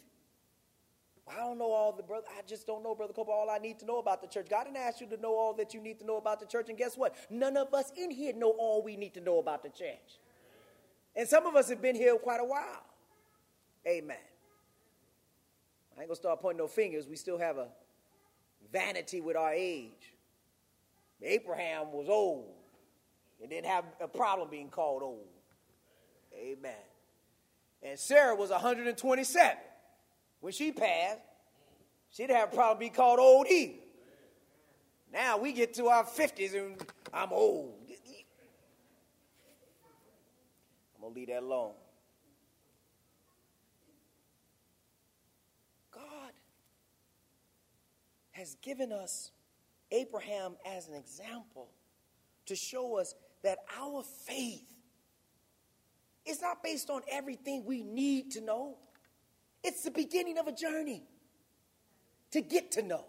I don't know all the brother. I just don't know, Brother Cooper, all I need to know about the church. God didn't ask you to know all that you need to know about the church. And guess what? None of us in here know all we need to know about the church. And some of us have been here quite a while. Amen. I ain't going to start pointing no fingers. We still have a vanity with our age. Abraham was old and didn't have a problem being called old. Amen. And Sarah was 127. When she passed, she didn't have a problem being called old either. Now we get to our 50s and I'm old. I'm going to leave that alone. God has given us Abraham as an example to show us that our faith is not based on everything we need to know. It's the beginning of a journey to get to know.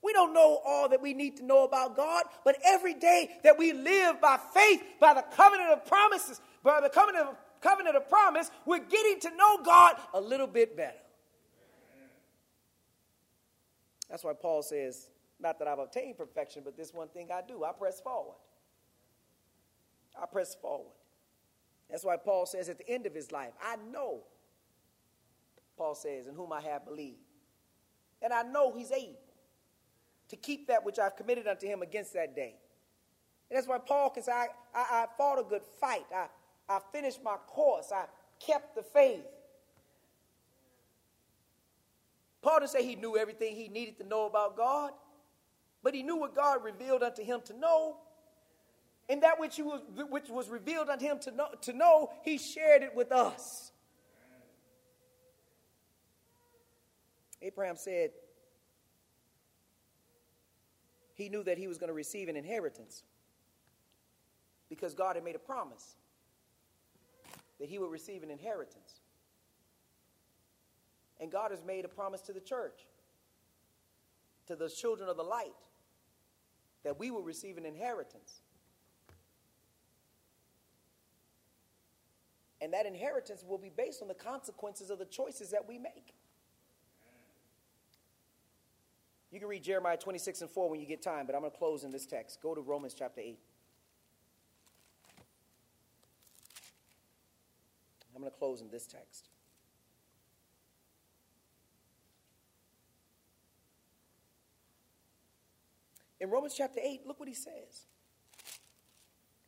We don't know all that we need to know about God, but every day that we live by faith, by the covenant of promises, by the covenant of promise, we're getting to know God a little bit better. That's why Paul says, "Not that I've obtained perfection, but this one thing I do, I press forward." I press forward. That's why Paul says at the end of his life, "I know," Paul says, "in whom I have believed. And I know he's able to keep that which I've committed unto him against that day." And that's why Paul can say, I fought a good fight. I finished my course. I kept the faith. Paul didn't say he knew everything he needed to know about God, but he knew what God revealed unto him to know, and that which was revealed unto him to know, he shared it with us. Abraham said he knew that he was going to receive an inheritance because God had made a promise that he would receive an inheritance. And God has made a promise to the church, to the children of the light, that we will receive an inheritance. And that inheritance will be based on the consequences of the choices that we make. You can read Jeremiah 26:4 when you get time, but I'm going to close in this text. Go to Romans chapter 8. I'm going to close in this text. In Romans chapter 8, look what he says.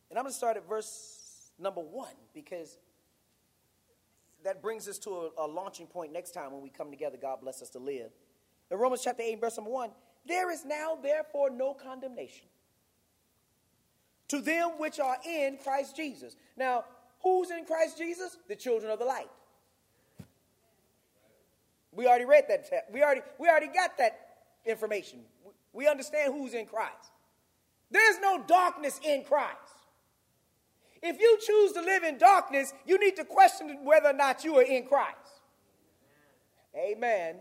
And I'm going to start at verse number 1 because that brings us to a launching point next time when we come together. God bless us to live. In Romans chapter 8, verse number 1, there is now therefore no condemnation to them which are in Christ Jesus. Now, who's in Christ Jesus? The children of the light. We already read that. We already got that information. We understand who's in Christ. There's no darkness in Christ. If you choose to live in darkness, you need to question whether or not you are in Christ. Amen.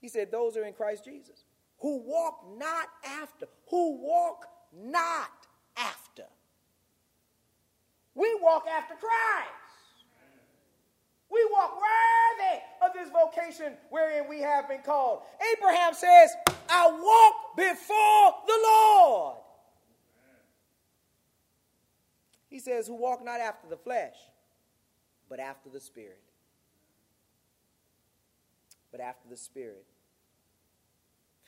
He said, those are in Christ Jesus who walk not after. We walk after Christ. We walk worthy of this vocation wherein we have been called. Abraham says, I walk before the Lord. He says, who walk not after the flesh, but after the Spirit. But after the Spirit.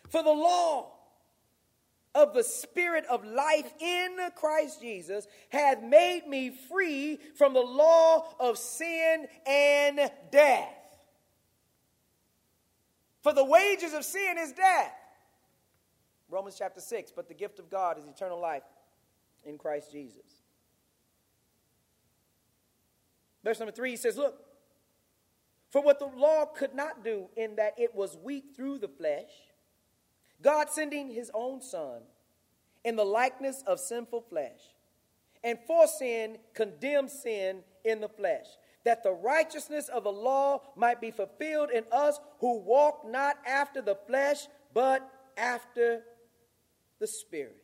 For the law of the Spirit of life in Christ Jesus hath made me free from the law of sin and death. For the wages of sin is death. Romans chapter 6, but the gift of God is eternal life in Christ Jesus. Verse number 3 says, look, for what the law could not do in that it was weak through the flesh, God sending his own son in the likeness of sinful flesh, and for sin condemned sin in the flesh, that the righteousness of the law might be fulfilled in us who walk not after the flesh, but after the Spirit.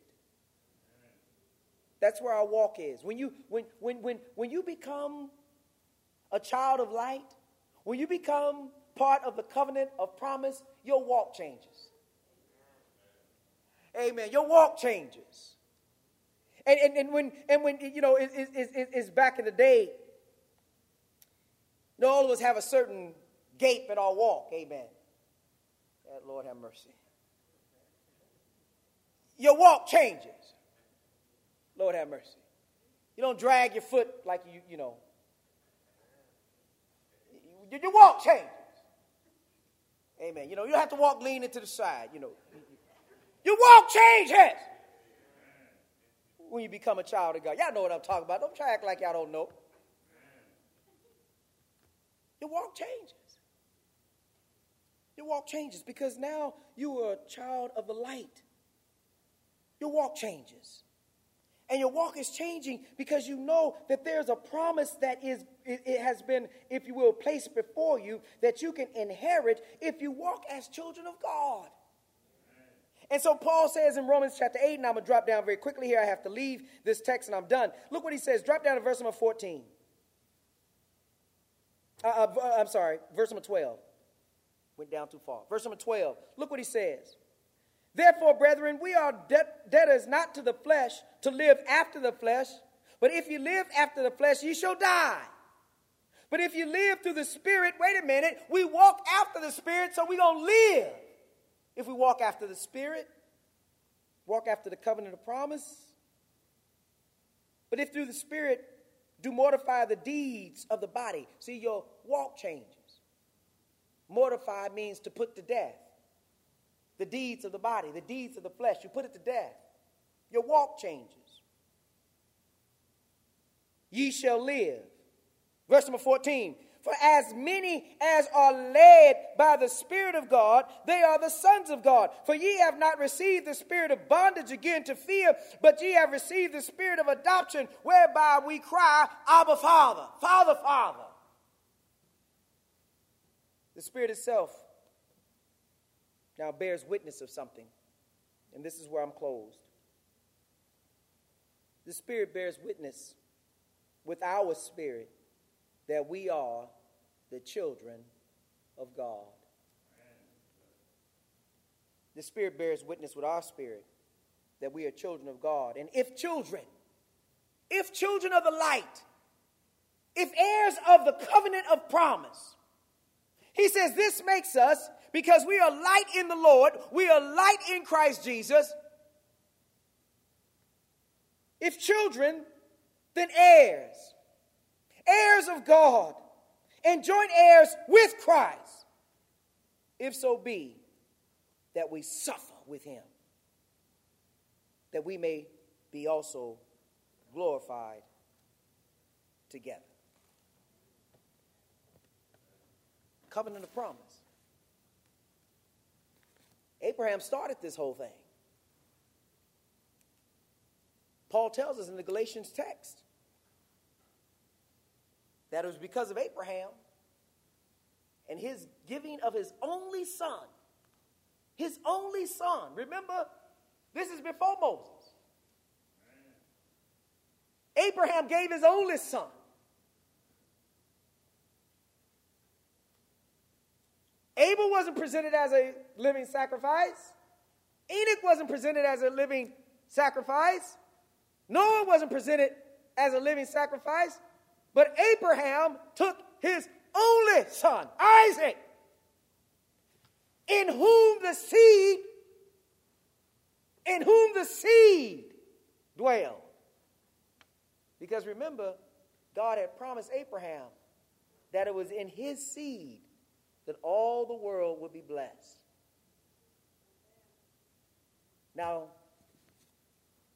That's where our walk is. When you become a child of light, when you become part of the covenant of promise, your walk changes. Amen. Your walk changes. And when you know, it's back in the day, all of us have a certain gape in our walk. Amen. Lord have mercy. Your walk changes. Lord have mercy. You don't drag your foot like you know. Your walk changes. Amen. You know, you don't have to walk leaning to the side, you know. Your walk changes when you become a child of God. Y'all know what I'm talking about. Don't try to act like y'all don't know. Your walk changes. Your walk changes because now you are a child of the light. Your walk changes. And your walk is changing because you know that there's a promise that has been, if you will, placed before you that you can inherit if you walk as children of God. And so Paul says in Romans chapter 8, and I'm going to drop down very quickly here. I have to leave this text and I'm done. Look what he says. Drop down to verse number 14. Verse number 12. Went down too far. Verse number 12. Look what he says. Therefore, brethren, we are debtors not to the flesh to live after the flesh. But if you live after the flesh, ye shall die. But if you live through the Spirit, wait a minute, we walk after the Spirit, so we're going to live. If we walk after the Spirit, walk after the covenant of promise. But if through the Spirit do mortify the deeds of the body. See, your walk changes. Mortify means to put to death. The deeds of the body, the deeds of the flesh, you put it to death. Your walk changes. Ye shall live. Verse number 14. For as many as are led by the Spirit of God, they are the sons of God. For ye have not received the spirit of bondage again to fear, but ye have received the spirit of adoption, whereby we cry, Abba, Father, Father, Father. The Spirit itself now bears witness of something. And this is where I'm closed. The Spirit bears witness with our spirit that we are the children of God. The Spirit bears witness with our spirit that we are children of God. And if children of the light, if heirs of the covenant of promise, he says this makes us because we are light in the Lord. We are light in Christ Jesus. If children, then heirs, heirs of God, and joint heirs with Christ, if so be that we suffer with him, that we may be also glorified together. Covenant of promise. Abraham started this whole thing. Paul tells us in the Galatians text that it was because of Abraham and his giving of his only son. His only son. Remember, this is before Moses. Abraham gave his only son. Abel wasn't presented as a living sacrifice. Enoch wasn't presented as a living sacrifice. Noah wasn't presented as a living sacrifice. But Abraham took his only son, Isaac, in whom the seed dwelled. Because remember, God had promised Abraham that it was in his seed that all the world would be blessed. Now,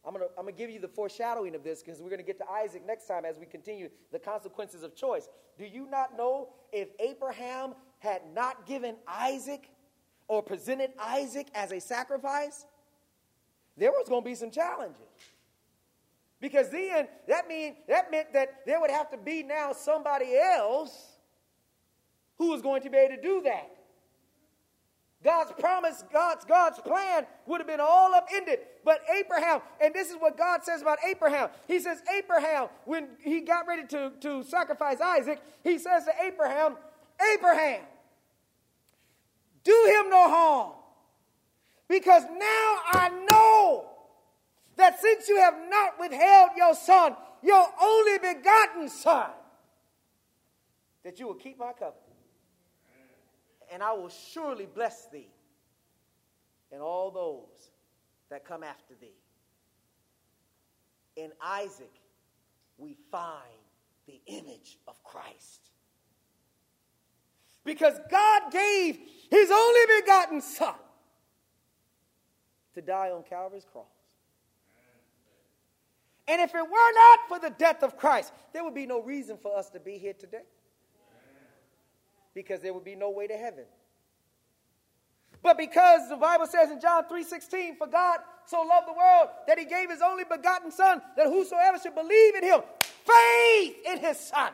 I'm gonna give you the foreshadowing of this because we're gonna get to Isaac next time as we continue the consequences of choice. Do you not know if Abraham had not given Isaac or presented Isaac as a sacrifice, there was gonna be some challenges? Because then that meant that there would have to be now somebody else who was going to be able to do that. God's promise, God's plan would have been all upended. But Abraham, and this is what God says about Abraham. He says, Abraham, when he got ready to sacrifice Isaac, he says to Abraham, Abraham, do him no harm, because now I know that since you have not withheld your son, your only begotten son, that you will keep my covenant. And I will surely bless thee and all those that come after thee. In Isaac, we find the image of Christ. Because God gave his only begotten son to die on Calvary's cross. And if it were not for the death of Christ, there would be no reason for us to be here today. Because there would be no way to heaven. But because the Bible says in John 3:16, for God so loved the world that he gave his only begotten son, that whosoever should believe in him, faith in his son,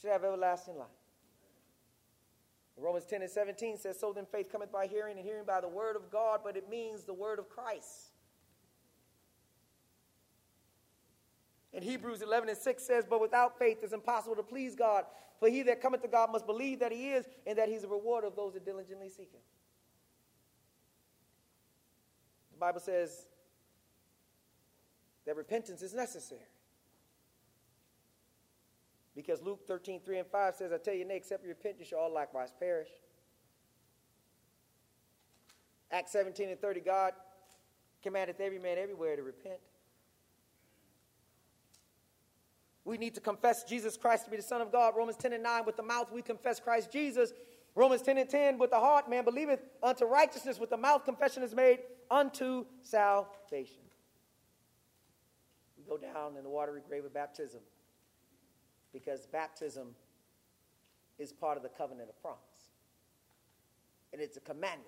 should have everlasting life. Romans 10:17 says, so then faith cometh by hearing, and hearing by the word of God, but it means the word of Christ. And Hebrews 11:6 says, but without faith it's impossible to please God. For he that cometh to God must believe that he is, and that he's a rewarder of those that diligently seek him. The Bible says that repentance is necessary. Because Luke 13:3-5 says, I tell you, nay, except you repent, you shall all likewise perish. Acts 17:30, God commandeth every man everywhere to repent. We need to confess Jesus Christ to be the Son of God. Romans 10:9, with the mouth we confess Christ Jesus. Romans 10:10, with the heart man believeth unto righteousness. With the mouth confession is made unto salvation. We go down in the watery grave of baptism because baptism is part of the covenant of promise. And it's a commandment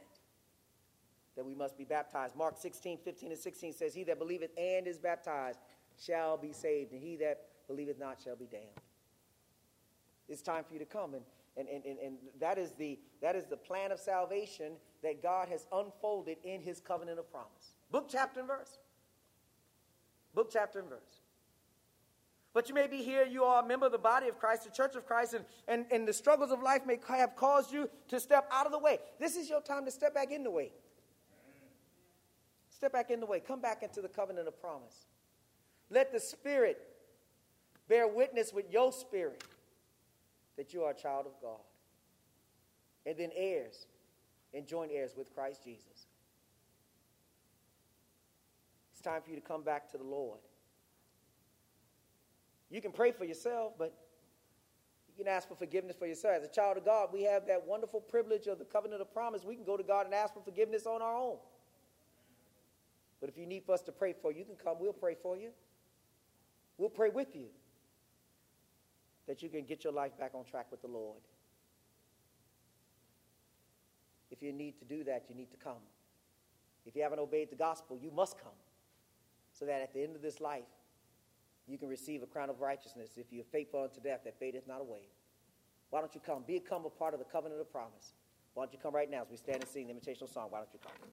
that we must be baptized. Mark 16:15-16 says, he that believeth and is baptized shall be saved, and he that believeth not shall be damned. It's time for you to come. And that is the plan of salvation that God has unfolded in his covenant of promise. Book, chapter, and verse. Book, chapter, and verse. But you may be here, you are a member of the body of Christ, the church of Christ, and the struggles of life may have caused you to step out of the way. This is your time to step back in the way. Step back in the way. Come back into the covenant of promise. Let the Spirit bear witness with your spirit that you are a child of God. and then heirs and joint heirs with Christ Jesus. It's time for you to come back to the Lord. You can pray for yourself, but you can ask for forgiveness for yourself. As a child of God, we have that wonderful privilege of the covenant of promise. We can go to God and ask for forgiveness on our own. But if you need for us to pray for you, you can come. We'll pray for you. We'll pray with you that you can get your life back on track with the Lord. If you need to do that, you need to come. If you haven't obeyed the gospel, you must come, so that at the end of this life, you can receive a crown of righteousness if you're faithful unto death that fadeth not away. Why don't you come? Become a part of the covenant of promise. Why don't you come right now as we stand and sing the invitational song? Why don't you come?